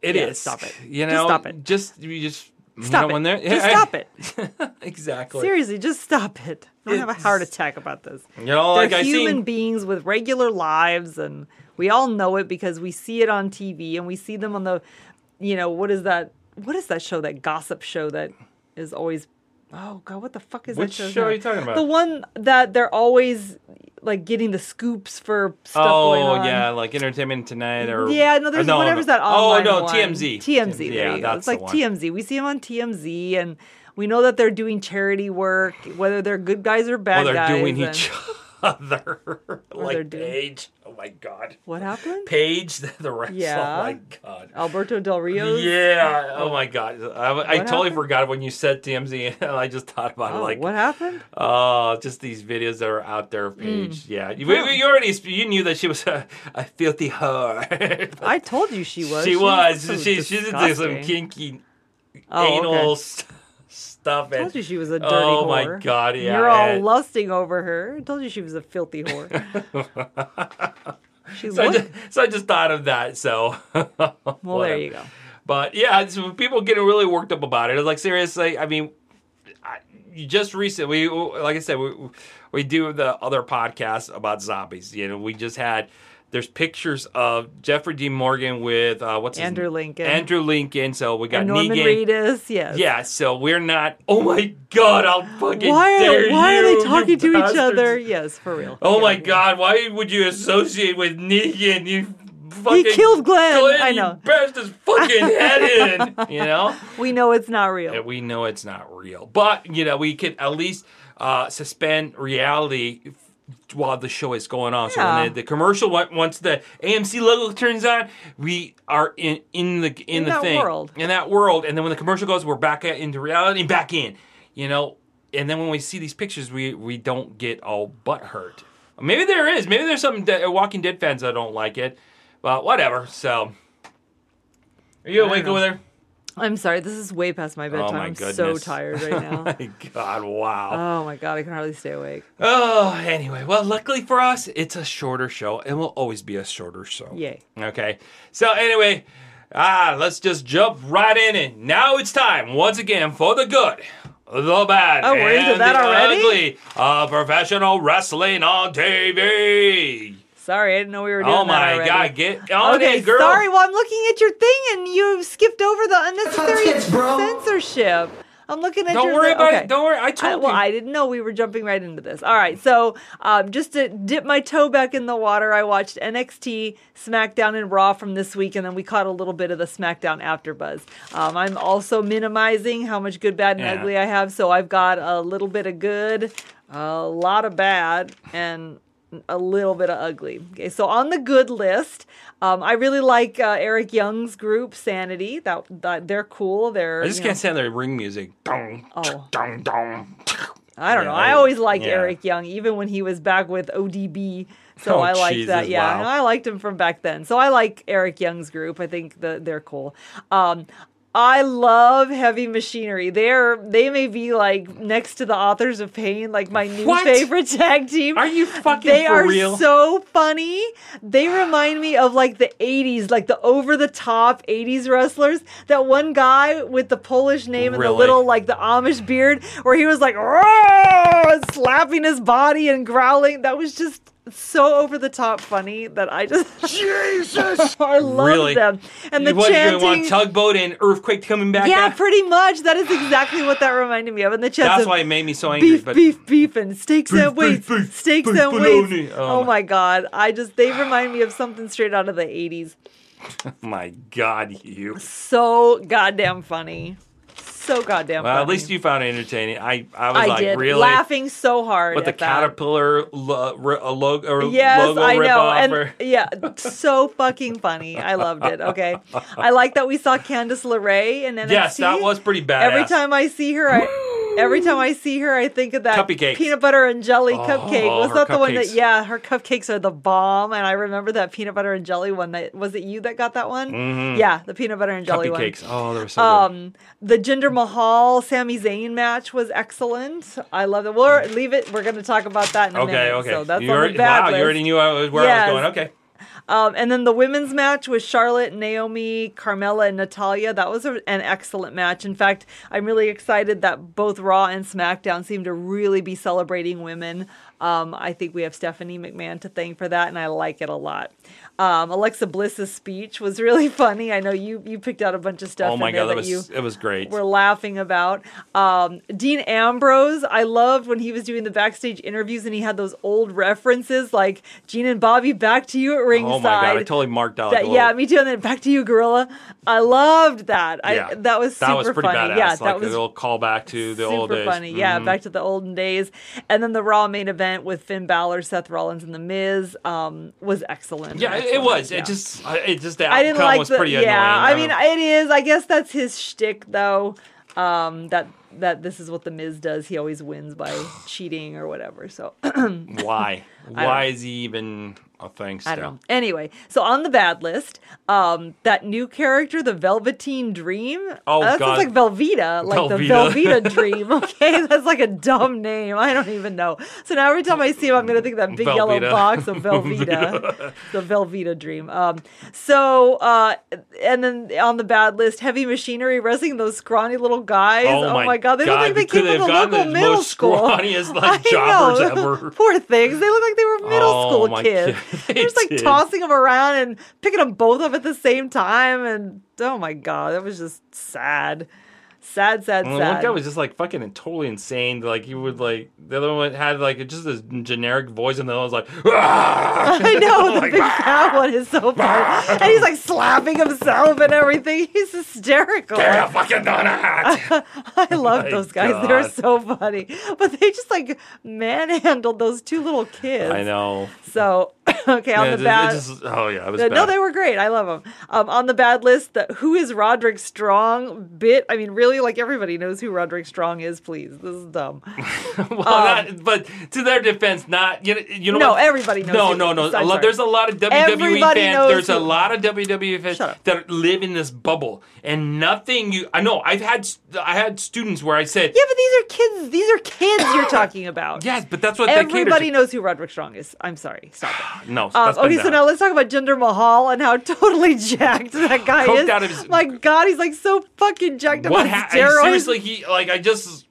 It yeah, is. Stop it. You know? Just stop it. Just... You just... Stop no it. There. Just hey, stop I, it. Exactly. Seriously, just stop it. Don't it's, have a heart attack about this. You know, They're like human I seen... beings with regular lives, and we all know it because we see it on T V, and we see them on the, you know, what is that? What is that show? That gossip show that is always. Oh God, what the fuck is Which that show? Which show now? Are you talking about? The one that they're always like getting the scoops for stuff oh, going on. Oh yeah, like Entertainment Tonight or yeah, no, there's no, whatever's no. that online Oh no, one. T M Z. T M Z. T M Z yeah, that's it's like the one. T M Z. We see them on T M Z, and we know that they're doing charity work, whether they're good guys or bad well, guys. They're doing and... each other. Like Paige. Oh my God. What happened? Paige, the wrestler. Yeah. Oh my God. Alberto Del Rio. Yeah. Oh my God. I, I totally forgot when you said T M Z, and I just thought about oh, it. Like, what happened? Oh, uh, just these videos that are out there of Paige. Mm. Yeah. You, you already you knew that she was a, a filthy whore. I told you she was. She, she was. was so she, she did some kinky oh, anal okay. stuff. Stuff I told you she was a dirty oh whore. Oh my God, yeah. You're all and... lusting over her. I told you she was a filthy whore. she so, looked... I just, so I just thought of that, so. Well, there you go. But yeah, so people getting really worked up about it. It's like, seriously, I mean, I, just recently, we, like I said, we, we do the other podcast about zombies. You know, we just had, there's pictures of Jeffrey Dean Morgan with uh, what's his name? Andrew Lincoln. Andrew Lincoln. So we got and Norman Negan. Reedus. Yes. Yeah. So we're not. Oh my God! I'll fucking why, dare why you. Why are they talking to bastards. Each other? Yes, for real. Oh yeah, my yeah. God! Why would you associate with Negan? You fucking he killed Glenn. Glenn I know. He bashed his fucking head in. You know. We know it's not real. Yeah, we know it's not real. But you know, we could at least uh, suspend reality. While the show is going on, yeah. so when the, the commercial once the A M C logo turns on, we are in in the in, in the that thing world. in that world, and then when the commercial goes, we're back into reality, back in, you know. And then when we see these pictures, we we don't get all butthurt. Maybe there is, maybe there's some de- Walking Dead fans that don't like it, but whatever. So, are you awake over there? I'm sorry, this is way past my bedtime. Oh my goodness. I'm so tired right now. Oh my God, wow. Oh my God, I can hardly stay awake. Oh, anyway. Well, luckily for us, it's a shorter show, and will always be a shorter show. Yay. Okay. So anyway, ah, let's just jump right in, and now it's time, once again, for the good, the bad, oh, we're and into that the already? Ugly of professional wrestling on T V. Sorry, I didn't know we were doing oh that Oh, my God. Get on okay, it, girl. Sorry, well, I'm looking at your thing, and you skipped over the unnecessary it, censorship. I'm looking at don't your... Don't worry li- about okay. it. Don't worry. I told I, you. Well, I didn't know we were jumping right into this. All right, so um, just to dip my toe back in the water, I watched N X T, SmackDown, and Raw from this week, and then we caught a little bit of the SmackDown AfterBuzz. Um, I'm also minimizing how much good, bad, and yeah. ugly I have, so I've got a little bit of good, a lot of bad, and... a little bit of ugly. Okay, so on the good list, um, I really like uh, Eric Young's group, Sanity. That, that they're cool. They're I just can't know. stand their ring music. Oh. Dong, dong. I don't yeah, know. I, I always liked yeah. Eric Young, even when he was back with O D B. So oh, I liked Jesus, that. Yeah, wow. And I liked him from back then. So I like Eric Young's group. I think the, they're cool. Um, I love Heavy Machinery. They're they may be like next to the Authors of Pain, like my new what? favorite tag team. Are you fucking they for real? They are so funny. They remind me of like the eighties, like the over the top eighties wrestlers. That one guy with the Polish name really? and the little like the Amish beard, where he was like slapping his body and growling. That was just so over the top funny that I just Jesus I love really? them. And the you want, chanting you want Tugboat and Earthquake coming back yeah at? pretty much that is exactly what that reminded me of. And the chest that's of why it made me so angry beef but beef beef and steaks beef, and weights beef, beef, steaks beef, and weights oh, oh my God, I just they remind me of something straight out of the eighties. My God, you so goddamn funny. So goddamn well, funny. At least you found it entertaining. I, I was I like, did. really? Laughing so hard. With at the that. Caterpillar lo- ro- logo ripoff. Yes, I know. And or... yeah, so fucking funny. I loved it, okay? I like that we saw Candice LeRae in N X T. Yes, that was pretty badass. Every time I see her, I, every time I see her, I think of that Cupcakes. peanut butter and jelly oh, cupcake. Was that the one that, yeah, her cupcakes are the bomb. And I remember that peanut butter and jelly one. That Was it you that got that one? Mm-hmm. Yeah, the peanut butter and jelly Cupcakes. one. Oh, they were so um, good. The Jinder Mahal, Sami Zayn match was excellent. I love it. We'll leave it. We're going to talk about that in a okay, minute. Okay, okay. So that's you on already, the bad Wow, list. you already knew I was, where yes. I was going. Okay. Um, and then the women's match with Charlotte, Naomi, Carmella, and Natalya. That was a, an excellent match. In fact, I'm really excited that both Raw and SmackDown seem to really be celebrating women. Um, I think we have Stephanie McMahon to thank for that, and I like it a lot. Um, Alexa Bliss's speech was really funny. I know you you picked out a bunch of stuff. Oh my in there God, that was, you it was great. We're laughing about um, Dean Ambrose. I loved when he was doing the backstage interviews and he had those old references like Gene and Bobby, back to you at ringside. Oh my God, I totally marked out. That, yeah, me too. And then back to you, Gorilla. I loved that. Yeah, I, that was super funny. That was pretty funny. badass. Yeah, like that was a little callback to the old days. Super funny. Mm-hmm. Yeah, back to the olden days. And then the Raw main event with Finn Balor, Seth Rollins, and The Miz um, was excellent. Yeah, excellent. it was. Yeah. It just, it just the outcome I didn't like was the, pretty yeah, annoying. Yeah, I, I mean, don't... it is. I guess that's his shtick, though. Um, that that this is what The Miz does. He always wins by cheating or whatever. So why? Why is he even? Oh, thanks. I don't know. Anyway, so on the bad list, um, that new character, the Velveteen Dream. Oh, that God. That sounds like Velveeta, like Velveeta. the Velveeta Dream, okay? That's like a dumb name. I don't even know. So now every time I see him, I'm going to think of that big Velveeta. yellow box of Velveeta, the Velveeta Dream. Um, so, uh, and then on the bad list, Heavy Machinery wrestling those scrawny little guys. Oh, oh my, my God. They God. look like they came from the local middle school. Scrawniest like jobbers ever. Poor things. They look like they were middle oh, school my kids. God. They They're just like did. tossing them around and picking them both up at the same time. And oh my God, that was just sad. Sad, sad, well, sad. One guy was just like fucking and totally insane. Like he would like, the other one had like just this generic voice and the other one was like, Aah! I know, the like, big fat one is so funny. And he's like slapping himself and everything. He's hysterical. Get a fucking donut. I love those guys. God. They're so funny. But they just like manhandled those two little kids. I know. So... Okay, yeah, on the just, bad... Just, oh, yeah, it was no, bad. No, they were great. I love them. Um, on the bad list, the Who is Roderick Strong bit. I mean, really, like, everybody knows who Roderick Strong is, please. This is dumb. well, um, not, but to their defense, not... You, you know. No, what? everybody knows No, no, no. A lot, there's a lot of W W E everybody fans. There's who. a lot of W W E fans that live in this bubble. And nothing you... I know, I've had I had students where I said... Yeah, but these are kids. These are kids you're talking about. Yes, but that's what everybody they Everybody knows who Roderick Strong is. I'm sorry. Stop it. No, that's um, okay, so now let's talk about Jinder Mahal and how totally jacked that guy Coked is. Out of his... My God, he's like so fucking jacked up on ha- steroids. Seriously, he like I just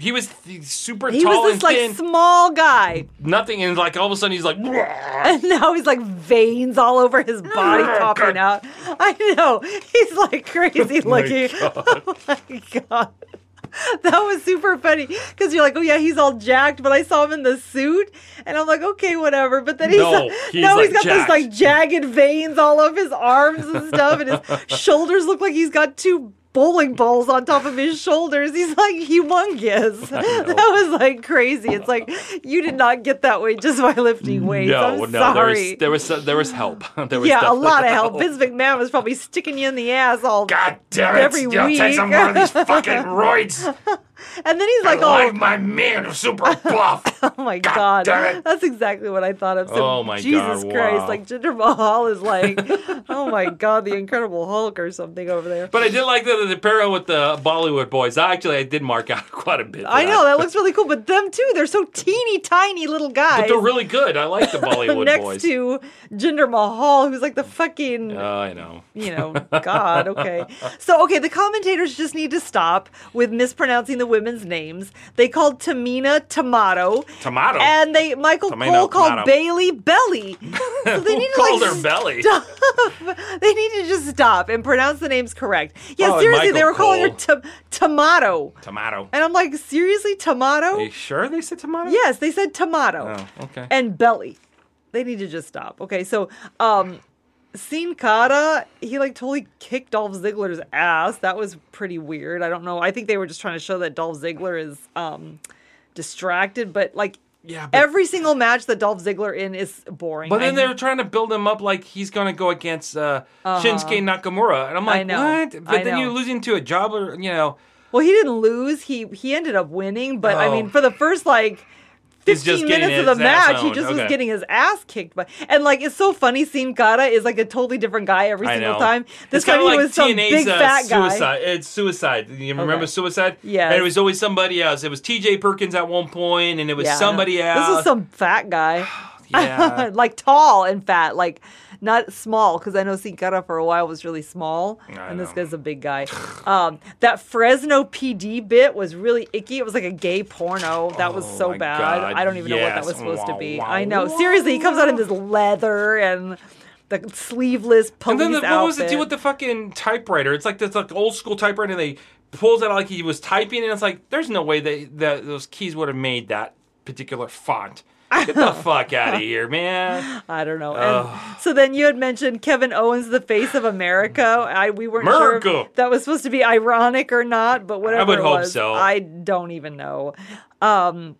He was super he tall was this, and thin. He was this, like, small guy. Nothing, and, like, all of a sudden he's like... And now he's, like, veins all over his body popping out. I know. He's, like, crazy oh looking. God. Oh, my God. That was super funny, because you're like, oh, yeah, he's all jacked, but I saw him in the suit, and I'm like, okay, whatever. But then he's, no, he's, no, like he's got jacked. These, like, jagged veins all over his arms and stuff, and his shoulders look like he's got two... bowling balls on top of his shoulders. He's like humongous. That was like crazy. It's like you did not get that way just by lifting weights. No, I'm no, sorry. There was there was, there was help. There was yeah, a lot of help. Vince McMahon was probably sticking you in the ass all God damn it. Every You'll week. Take some more of these fucking roids. And then he's like, "Oh, like my man, was super buff." Oh my god, god. That's exactly what I thought of. So, oh my Jesus god, Jesus Christ! Wow. Like Jinder Mahal is like, oh my god, the Incredible Hulk or something over there. But I did like the the parallel with the Bollywood boys. I actually I did mark out quite a bit. I know that looks really cool, but them too, they're so teeny tiny little guys. But they're really good. I like the Bollywood Next boys. Next to Jinder Mahal, who's like the fucking. Oh, uh, I know. You know, God. Okay. So okay, the commentators just need to stop with mispronouncing the women's names. They called Tamina Tomato. Tomato. And they Michael tomato, Cole called tomato. Bailey Belly. So they need to called like her Belly. They need to just stop and pronounce the names correct. Yeah, oh, seriously, they were Cole. calling her t- Tomato. Tomato. And I'm like, seriously, Tomato? Are you sure they said Tomato? Yes, they said Tomato. Oh, okay. And Belly. They need to just stop. Okay, so um Sin Cara, he like totally kicked Dolph Ziggler's ass. That was pretty weird. I don't know. I think they were just trying to show that Dolph Ziggler is um, distracted, but like yeah, but every single match that Dolph Ziggler in is boring. But then they're trying to build him up like he's going to go against uh, uh-huh. Shinsuke Nakamura. And I'm like, what? But I then know. You're losing to a jobber, you know. Well, he didn't lose. He, he ended up winning, but oh. I mean, for the first like... fifteen minutes of the match, he just okay. was getting his ass kicked by. And, like, it's so funny, Sin Cara is, like, a totally different guy every single time. This it's time he like was some big, uh, fat guy. Suicide. It's Suicide. You remember okay. Suicide? Yeah. And it was always somebody else. It was T J Perkins at one point, and it was yeah, somebody else. This was some fat guy. Yeah. Like, tall and fat. Like, not small, because I know Sin Cara for a while was really small, I and know. This guy's a big guy. um, that Fresno P D bit was really icky. It was like a gay porno. That oh was so bad. God. I don't even yes. know what that was supposed wow, to be. Wow, I know. Wow. Seriously, he comes out in this leather and the sleeveless police And then the, what was it do with the fucking typewriter? It's like this like old school typewriter, and they pulls out like he was typing, and it's like, there's no way that, that those keys would have made that particular font. Get the fuck out of here, man. I don't know. Oh. So then you had mentioned Kevin Owens, the face of America. I We weren't America. Sure if that was supposed to be ironic or not, but whatever I would it hope was, so. I don't even know. Um,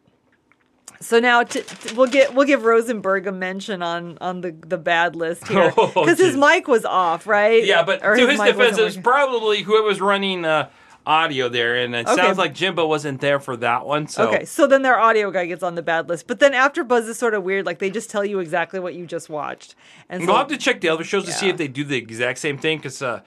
so now t- t- we'll get we'll give Rosenberg a mention on, on the, the bad list here. Because oh, his mic was off, right? Yeah, but or to his, his defense, it was probably whoever's running... Uh, audio there, and it okay. sounds like Jimbo wasn't there for that one. So. Okay, so then their audio guy gets on the bad list, but then AfterBuzz is sort of weird. Like they just tell you exactly what you just watched, and we'll so, have to check the other shows yeah. to see if they do the exact same thing. Because uh,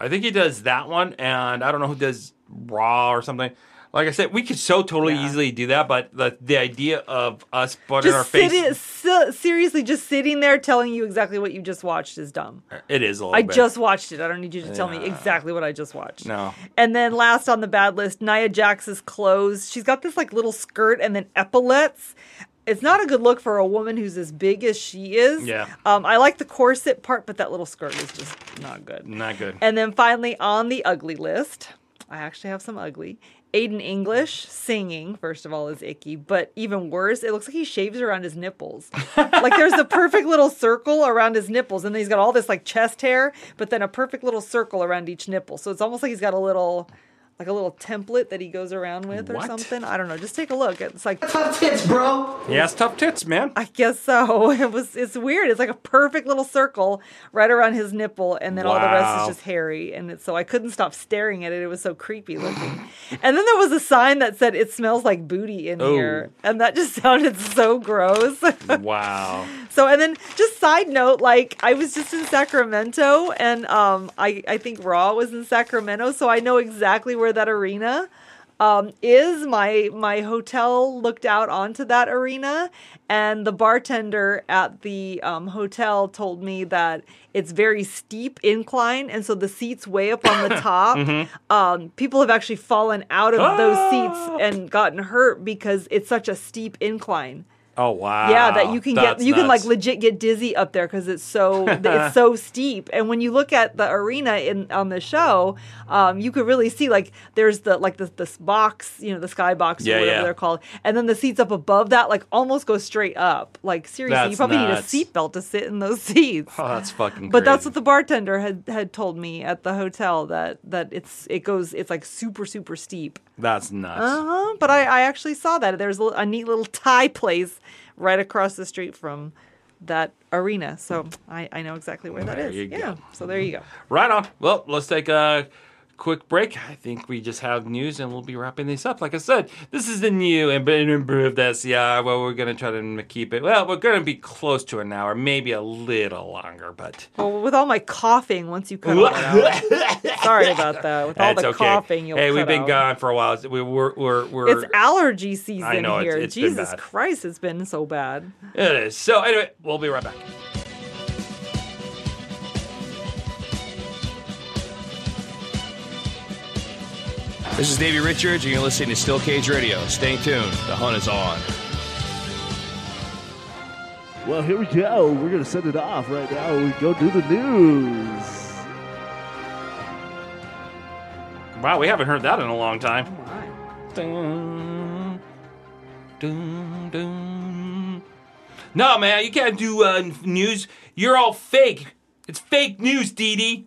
I think he does that one, and I don't know who does Raw or something. Like I said, we could so totally yeah. easily do that, but the the idea of us buttering our faces... Si- seriously, just sitting there telling you exactly what you just watched is dumb. It is a little I bit. I just watched it. I don't need you to yeah. tell me exactly what I just watched. No. And then last on the bad list, Nia Jax's clothes. She's got this like little skirt and then epaulets. It's not a good look for a woman who's as big as she is. Yeah. Um, I like the corset part, but that little skirt is just not good. Not good. And then finally on the ugly list... I actually have some ugly. Aiden English singing, first of all, is icky. But even worse, it looks like he shaves around his nipples. Like there's a perfect little circle around his nipples. And then he's got all this like chest hair, but then a perfect little circle around each nipple. So it's almost like he's got a little... Like a little template that he goes around with or what? Something. I don't know. Just take a look. It's like tough tits, bro. Yeah, it's tough tits, man. I guess so. It was. It's weird. It's like a perfect little circle right around his nipple, and then wow. all the rest is just hairy. And it, so I couldn't stop staring at it. It was so creepy looking. And then there was a sign that said, "It smells like booty in Ooh. Here," and that just sounded so gross. Wow. So and then just side note, like I was just in Sacramento, and um, I I think Raw was in Sacramento, so I know exactly where that arena um, is. My my hotel looked out onto that arena, and the bartender at the um, hotel told me that it's very steep incline, and so the seats way up on the top, mm-hmm. um, people have actually fallen out of ah! those seats and gotten hurt because it's such a steep incline. Oh wow! Yeah, that you can That's get you nuts. Can like legit get dizzy up there because it's so it's so steep. And when you look at the arena in on the show, um, you could really see like there's the like the this box, you know, the sky box yeah, or whatever yeah. they're called, and then the seats up above that like almost go straight up. Like seriously, that's you probably nuts. Need a seatbelt to sit in those seats. Oh, that's fucking. But crazy. That's what the bartender had, had told me at the hotel that that it's it goes it's like super super steep. That's nuts. Uh huh. But I, I actually saw that there's a, a neat little Thai place right across the street from that arena. So I, I know exactly where that there is. Yeah. Go. So there you go. Right on. Well, let's take a quick break. I think we just have news and we'll be wrapping this up. Like I said, this is the new and improved S C R. Well, we're going to try to keep it. Well, we're going to be close to an hour, maybe a little longer, but. Well, with all my coughing, once you cut out. Sorry about that. With all That's the okay. coughing, you'll hey, cut Hey, we've been out. Gone for a while. We were, we're, we're, it's allergy season I know, here. It's, it's Jesus Christ, it's been so bad. It is. So, anyway, we'll be right back. This is Davey Richards, and you're listening to Steel Cage Radio. Stay tuned. The hunt is on. Well, here we go. We're going to send it off right now. We go do the news. Wow, we haven't heard that in a long time. Oh, my. Dun, dun, dun. No, man, you can't do uh, news. You're all fake. It's fake news, Dee Dee.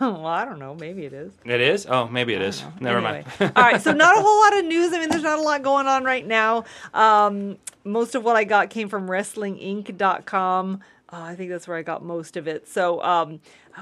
Well, I don't know. Maybe it is. It is? Oh, maybe it is. Know. Never anyway. Mind. All right, so not a whole lot of news. I mean, there's not a lot going on right now. Um, most of what I got came from wrestling inc dot com. Uh, I think that's where I got most of it. So um, uh,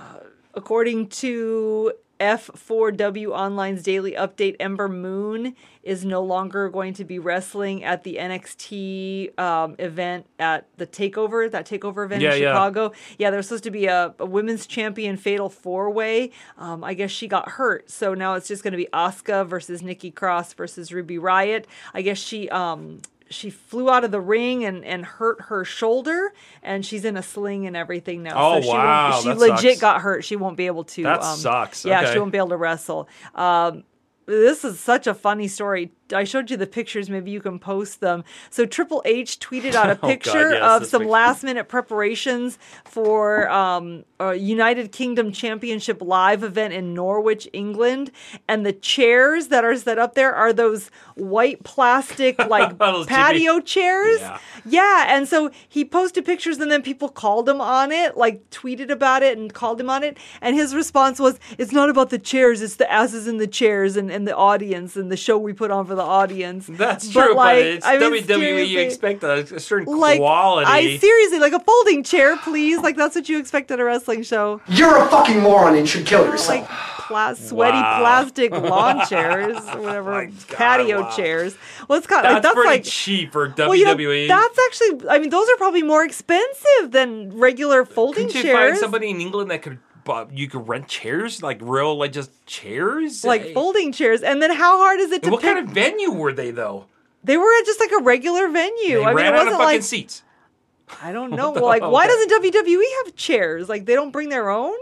according to F four W Online's daily update, Ember Moon is no longer going to be wrestling at the N X T um, event at the Takeover, that Takeover event yeah, in Chicago. Yeah, yeah there's supposed to be a, a women's champion fatal four-way. Um, I guess she got hurt, so now it's just going to be Asuka versus Nikki Cross versus Ruby Riott. I guess she... Um, She flew out of the ring and, and hurt her shoulder, and she's in a sling and everything now. Oh, so she wow. Won't, she that legit sucks. Got hurt. She won't be able to. That um, sucks. Yeah, okay. She won't be able to wrestle. Um, this is such a funny story. I showed you the pictures. Maybe you can post them. So Triple H tweeted out a picture oh God, yes, of some picture. last-minute preparations for um, a United Kingdom Championship live event in Norwich, England. And the chairs that are set up there are those white plastic, like, patio Jimmy. Chairs. Yeah. yeah, and so he posted pictures, and then people called him on it, like, tweeted about it and called him on it. And his response was, it's not about the chairs. It's the asses in the chairs and, and the audience and the show we put on for the audience. That's but true, like, but it's I mean, W W E. You expect a, a certain like, quality. I seriously, like a folding chair, please. Like, that's what you expect at a wrestling show. You're a fucking moron and should kill yourself. Like, pla- sweaty wow. plastic lawn chairs, or whatever, oh God, patio wow. chairs. Well, it's got, that's, like, that's pretty like, cheap for W W E. Well, you know, that's actually, I mean, those are probably more expensive than regular folding Couldn't chairs. Could you find somebody in England that could But you could rent chairs, like real, like just chairs, like folding chairs. And then, how hard is it to? What pick? Kind of venue were they though? They were at just like a regular venue. They I ran mean, it out wasn't of fucking like seats. I don't know. Well, like, why doesn't W W E have chairs? Like, they don't bring their own.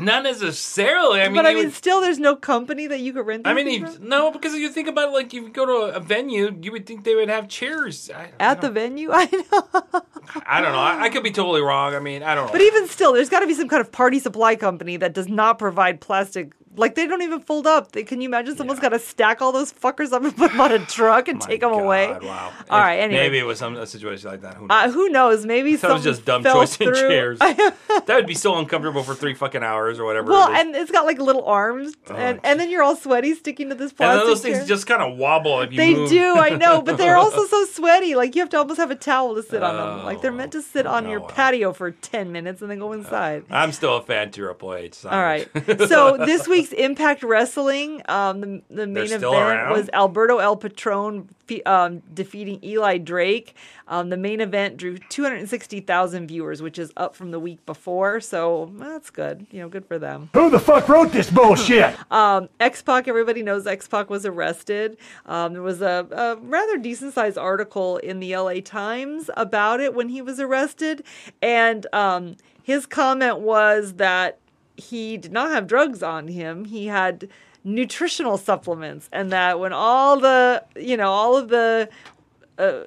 Not necessarily. I mean, but I mean, would, still, there's no company that you could rent. I mean, if, no, because if you think about it, like, if you go to a venue, you would think they would have chairs I, at I the venue. I know. I don't know. I, I could be totally wrong. I mean, I don't know. But even still, there's got to be some kind of party supply company that does not provide plastic. Like, they don't even fold up. They, can you imagine someone's yeah. got to stack all those fuckers up and put them on a truck and take them God, away? Wow. All if, right, anyway. Maybe it was some, a situation like that. Who knows? Uh, who knows? Maybe some That was just dumb choice through. In chairs. That would be so uncomfortable for three fucking hours or whatever. Well, it is. And it's got, like, little arms. Oh, and, and then you're all sweaty sticking to this plastic And those chair. Things just kind of wobble if you They move. do, I know. But they're also so sweaty. Like, you have to almost have a towel to sit oh, on them. Like, they're meant to sit on no, your wow. patio for ten minutes and then go inside. Uh, I'm still a fan to Triple H. All right. So this week's Next, Impact Wrestling. Um, the, the main event around. was Alberto El Patron um, defeating Eli Drake. Um, the main event drew two hundred sixty thousand viewers, which is up from the week before. So that's good. You know, good for them. Who the fuck wrote this bullshit? um, X-Pac, everybody knows X-Pac was arrested. Um, there was a, a rather decent-sized article in the L A Times about it when he was arrested. And um, his comment was that he did not have drugs on him. He had nutritional supplements, and that when all the, you know, all of the uh,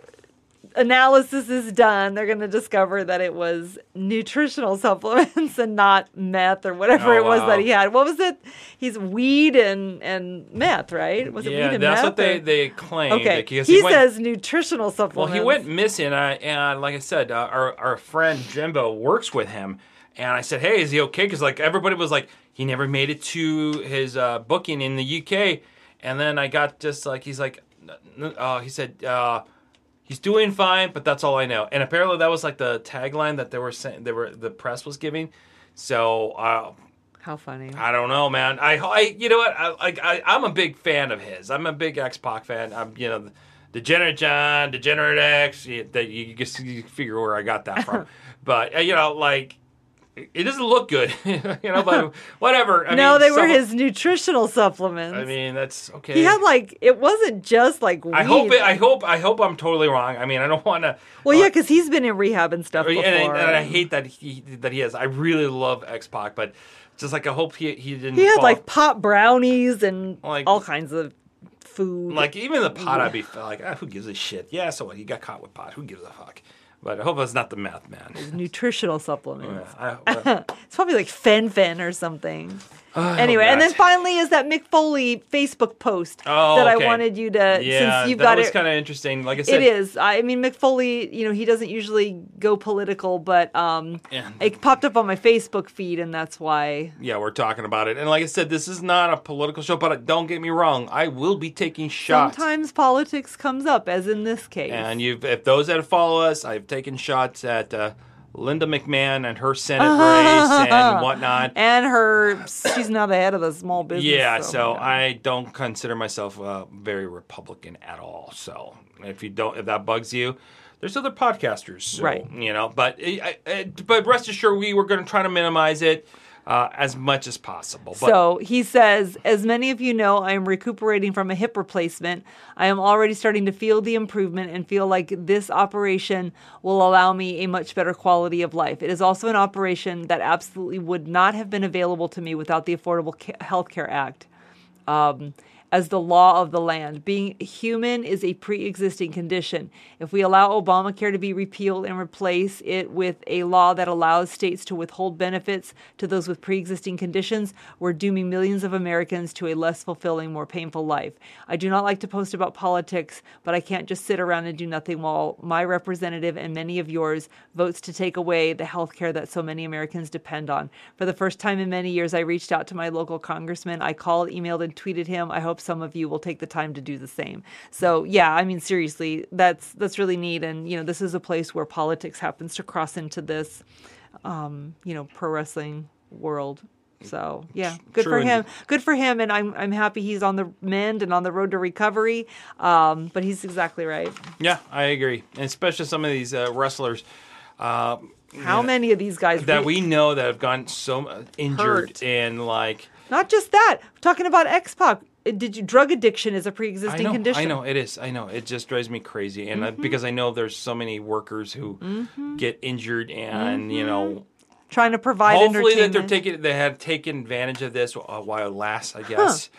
analysis is done, they're going to discover that it was nutritional supplements and not meth or whatever oh, it was wow. that he had. What was it? He's weed and, and meth, right? Was it yeah, weed and meth? Yeah, that's what they, they claim. Okay. He, he went, says nutritional supplements. Well, he went missing, uh, and like I said, uh, our, our friend Jimbo works with him. And I said, hey, is he okay? Because like everybody was like, he never made it to his uh, booking in the U K. And then I got just like, he's like, uh, he said, uh, he's doing fine, but that's all I know. And apparently that was like the tagline that they were saying, they were the press was giving. So, uh, how funny! I don't know, man. I, I you know what? I, I, I'm a big fan of his. I'm a big X-Pac fan. I'm, you know, Degenerate John, Degenerate X. You, that you just you figure where I got that from. But uh, you know, like. It doesn't look good, you know, but whatever. I no, mean, they were supple- his nutritional supplements. I mean, that's okay. He had like, it wasn't just like weed. I hope, it, I hope, I hope I'm totally wrong. I mean, I don't want to. Well, uh, yeah, because he's been in rehab and stuff before. And I, and I hate that he that he is. I really love X-Pac, but just like I hope he he didn't. He had fall. like pot brownies and like, all kinds of food. Like even the pot, yeah. I'd be like, ah, who gives a shit? Yeah, so what? He got caught with pot. Who gives a fuck? But I hope it's not the meth, man. Nutritional supplements. Yeah, I, well, it's probably like Fen-Fen or something. Oh, anyway, and then finally is that Mick Foley Facebook post oh, that okay. I wanted you to, yeah, since you've got it. Yeah, that was kind of interesting. Like I said. It is. I mean, Mick Foley, you know, he doesn't usually go political, but um, yeah. it popped up on my Facebook feed, and that's why. Yeah, we're talking about it. And like I said, this is not a political show, but don't get me wrong. I will be taking shots. Sometimes politics comes up, as in this case. And you've, if those that follow us, I've taken shots at... Uh, Linda McMahon and her Senate race and whatnot. And her, she's now the head of the small business. Yeah, so, so I don't consider myself uh, very Republican at all. So if you don't, if that bugs you, there's other podcasters. So, right. You know, but, I, I, but rest assured, we were going to try to minimize it. Uh, as much as possible. But. So he says, as many of you know, I am recuperating from a hip replacement. I am already starting to feel the improvement and feel like this operation will allow me a much better quality of life. It is also an operation that absolutely would not have been available to me without the Affordable Health Care Act. Um, as the law of the land. Being human is a pre-existing condition. If we allow Obamacare to be repealed and replace it with a law that allows states to withhold benefits to those with pre-existing conditions, we're dooming millions of Americans to a less fulfilling, more painful life. I do not like to post about politics, but I can't just sit around and do nothing while my representative and many of yours votes to take away the health care that so many Americans depend on. For the first time in many years, I reached out to my local congressman. I called, emailed, and tweeted him. I hope some of you will take the time to do the same. So yeah, I mean, seriously, that's that's really neat. And you know, this is a place where politics happens to cross into this, um, you know, pro wrestling world. So yeah, good True. for him. Good for him. And I'm I'm happy he's on the mend and on the road to recovery. Um, but he's exactly right. Yeah, I agree. And especially some of these uh, wrestlers. Uh, How many of these guys that we know that have gotten so injured hurt. And like not just that. We're talking about X-Pac. Did you, drug addiction is a pre-existing I know, condition. I know, it is. I know. It just drives me crazy. And mm-hmm. I, because I know there's so many workers who mm-hmm. get injured and, mm-hmm. you know. Trying to provide hopefully entertainment. Hopefully that they're taking, they have taken advantage of this while it lasts, I guess.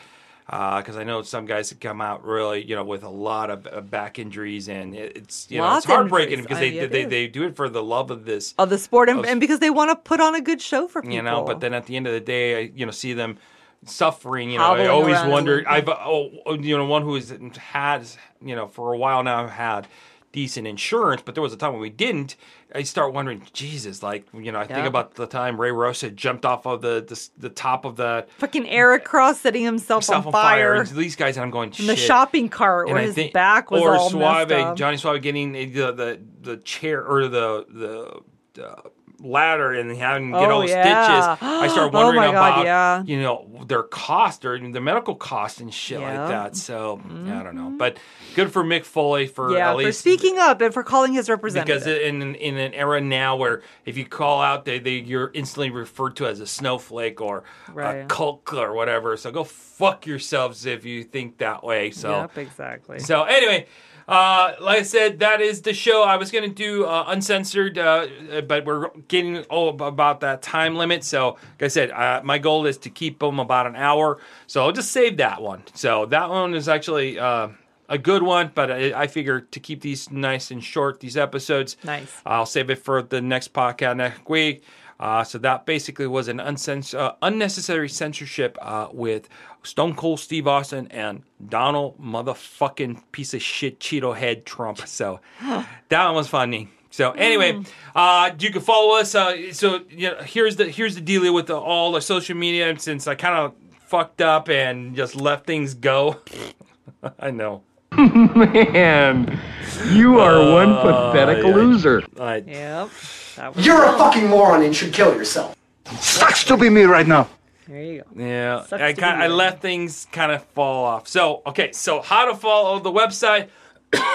Because huh. uh, I know some guys that come out really, you know, with a lot of uh, back injuries. And it, it's, you know, it's heartbreaking injuries. because I mean, they, they, they do it for the love of this. Of the sport and, of, and because they want to put on a good show for people. You know, but then at the end of the day, I, you know, see them. Suffering, you know, Hobbling I always wondered. I've, oh, you know, one who has had, you know, for a while now had decent insurance, but there was a time when we didn't. I start wondering, Jesus, like, you know, I yeah. think about the time Ray Rosa jumped off of the the, the top of the fucking air cross, setting himself, himself on fire. fire. And these guys, and I'm going, shit. In the shopping cart, where his think, back was or all Suave, messed up. Johnny Suave getting the, the the chair or the the. Uh, ladder and having to get oh, all the yeah. stitches, I started wondering oh about God, yeah. you know, their cost or the medical costs and shit yeah. like that. So mm-hmm. yeah, I don't know, but good for Mick Foley for yeah, at least for speaking up and for calling his representative. Because in in an era now where if you call out, they, they you're instantly referred to as a snowflake or right. a cult or whatever. So go fuck yourselves if you think that way. So yep, exactly. So anyway. Uh, like I said, that is the show. I was going to do uh, uncensored, uh, but we're getting all about that time limit. So, like I said, uh, my goal is to keep them about an hour. So I'll just save that one. So that one is actually uh, a good one, but I, I figure to keep these nice and short, these episodes. Nice. I'll save it for the next podcast next week. Uh, so that basically was an uncens- uh, unnecessary censorship uh, with Stone Cold Steve Austin and Donald motherfucking piece of shit Cheeto head Trump. So that one was funny. So anyway, mm. uh, you can follow us. Uh, so you know, here's the here's the deal with the, all the social media. Since I kind of fucked up and just let things go, I know. Man, you are uh, one pathetic yeah, loser. I, yep. You're a fucking moron and should kill yourself. Sucks to be me right now. There you go. Yeah, Sucks I kind I let things kind of fall off. So, okay, so how to follow the website?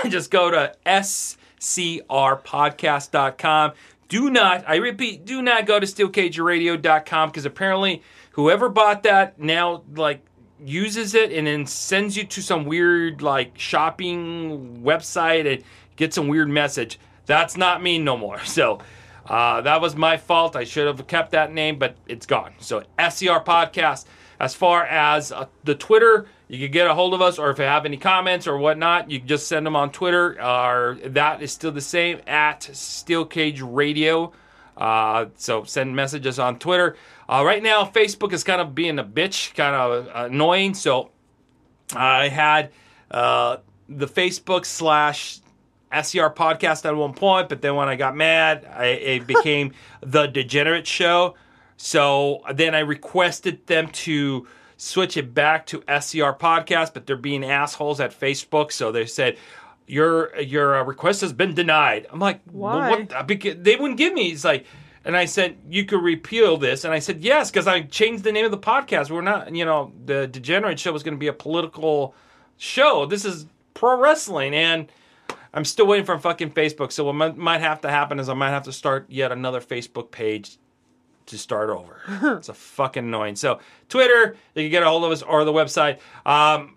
Just go to S C R podcast dot com. Do not, I repeat, do not go to steel cage radio dot com because apparently whoever bought that now, like, uses it and then sends you to some weird like shopping website and gets some weird message. That's not me no more. So uh, that was my fault. I should have kept that name, but it's gone. So S C R Podcast. As far as uh, the Twitter, you can get a hold of us, or if you have any comments or whatnot, you can just send them on Twitter. Or uh, that is still the same at Steel Cage Radio. Uh, so send messages on Twitter. Uh, right now, Facebook is kind of being a bitch, kind of annoying. So I had uh, the Facebook slash S C R Podcast at one point, but then when I got mad, I, it became the Degenerate Show. So then I requested them to switch it back to S C R Podcast, but they're being assholes at Facebook. So they said, your your request has been denied. I'm like, why? Well, what? Because they wouldn't give me. It's like, and I said, you could repeal this. And I said, yes, because I changed the name of the podcast. We're not, you know, the Degenerate Show was going to be a political show. This is pro wrestling. And I'm still waiting for fucking Facebook. So what might have to happen is I might have to start yet another Facebook page to start over. It's a fucking annoying. So Twitter, you can get a hold of us, or the website. Um,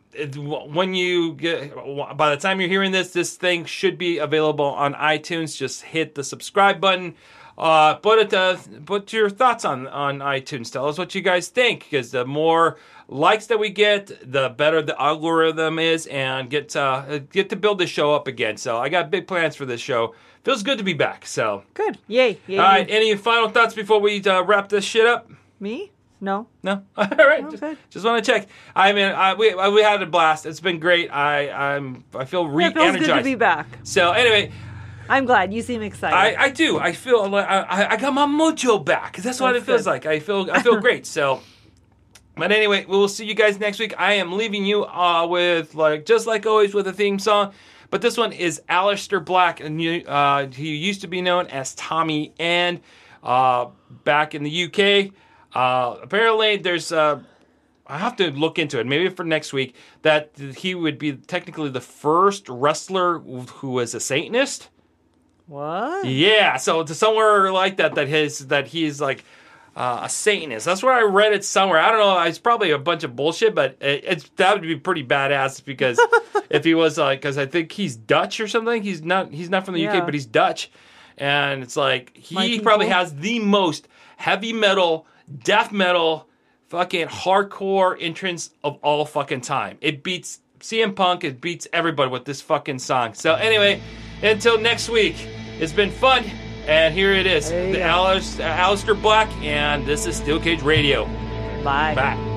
When you get, by the time you're hearing this, this thing should be available on iTunes. Just hit the subscribe button. Uh, put it, uh, put your thoughts on, on iTunes. Tell us what you guys think, because the more likes that we get, the better the algorithm is, and get to, uh, get to build this show up again. So I got big plans for this show. Feels good to be back. So good, yay! yay All right, yay. Any final thoughts before we uh, wrap this shit up? Me? No. No? All right. Okay. Just, just want to check. I mean, I, we I, we had a blast. It's been great. I I'm I feel re-energized. Yeah, it feels good to be back. So anyway, I'm glad. You seem excited. I, I do. I feel like I, I got my mojo back. That's what That's it feels good. like. I feel I feel great. So, but anyway, we will see you guys next week. I am leaving you uh, with, like, just like always, with a theme song. But this one is Aleister Black, and you, uh, he used to be known as Tommy End, uh, back in the U K. Uh, apparently, there's, uh, I have to look into it, maybe for next week, that he would be technically the first wrestler who was a Satanist. What? Yeah, so to somewhere like that, that his that he's like uh, a Satanist. That's where I read it somewhere. I don't know, it's probably a bunch of bullshit, but it, it's that would be pretty badass, because if he was like, because I think he's Dutch or something, he's not, he's not from the yeah. U K, but he's Dutch. And it's like, he probably has the most heavy metal, death metal, fucking hardcore entrance of all fucking time. It beats C M Punk. It beats everybody with this fucking song. So anyway, until next week, it's been fun. And here it is, the Aleister Black, and this is Steel Cage Radio. Bye. Bye.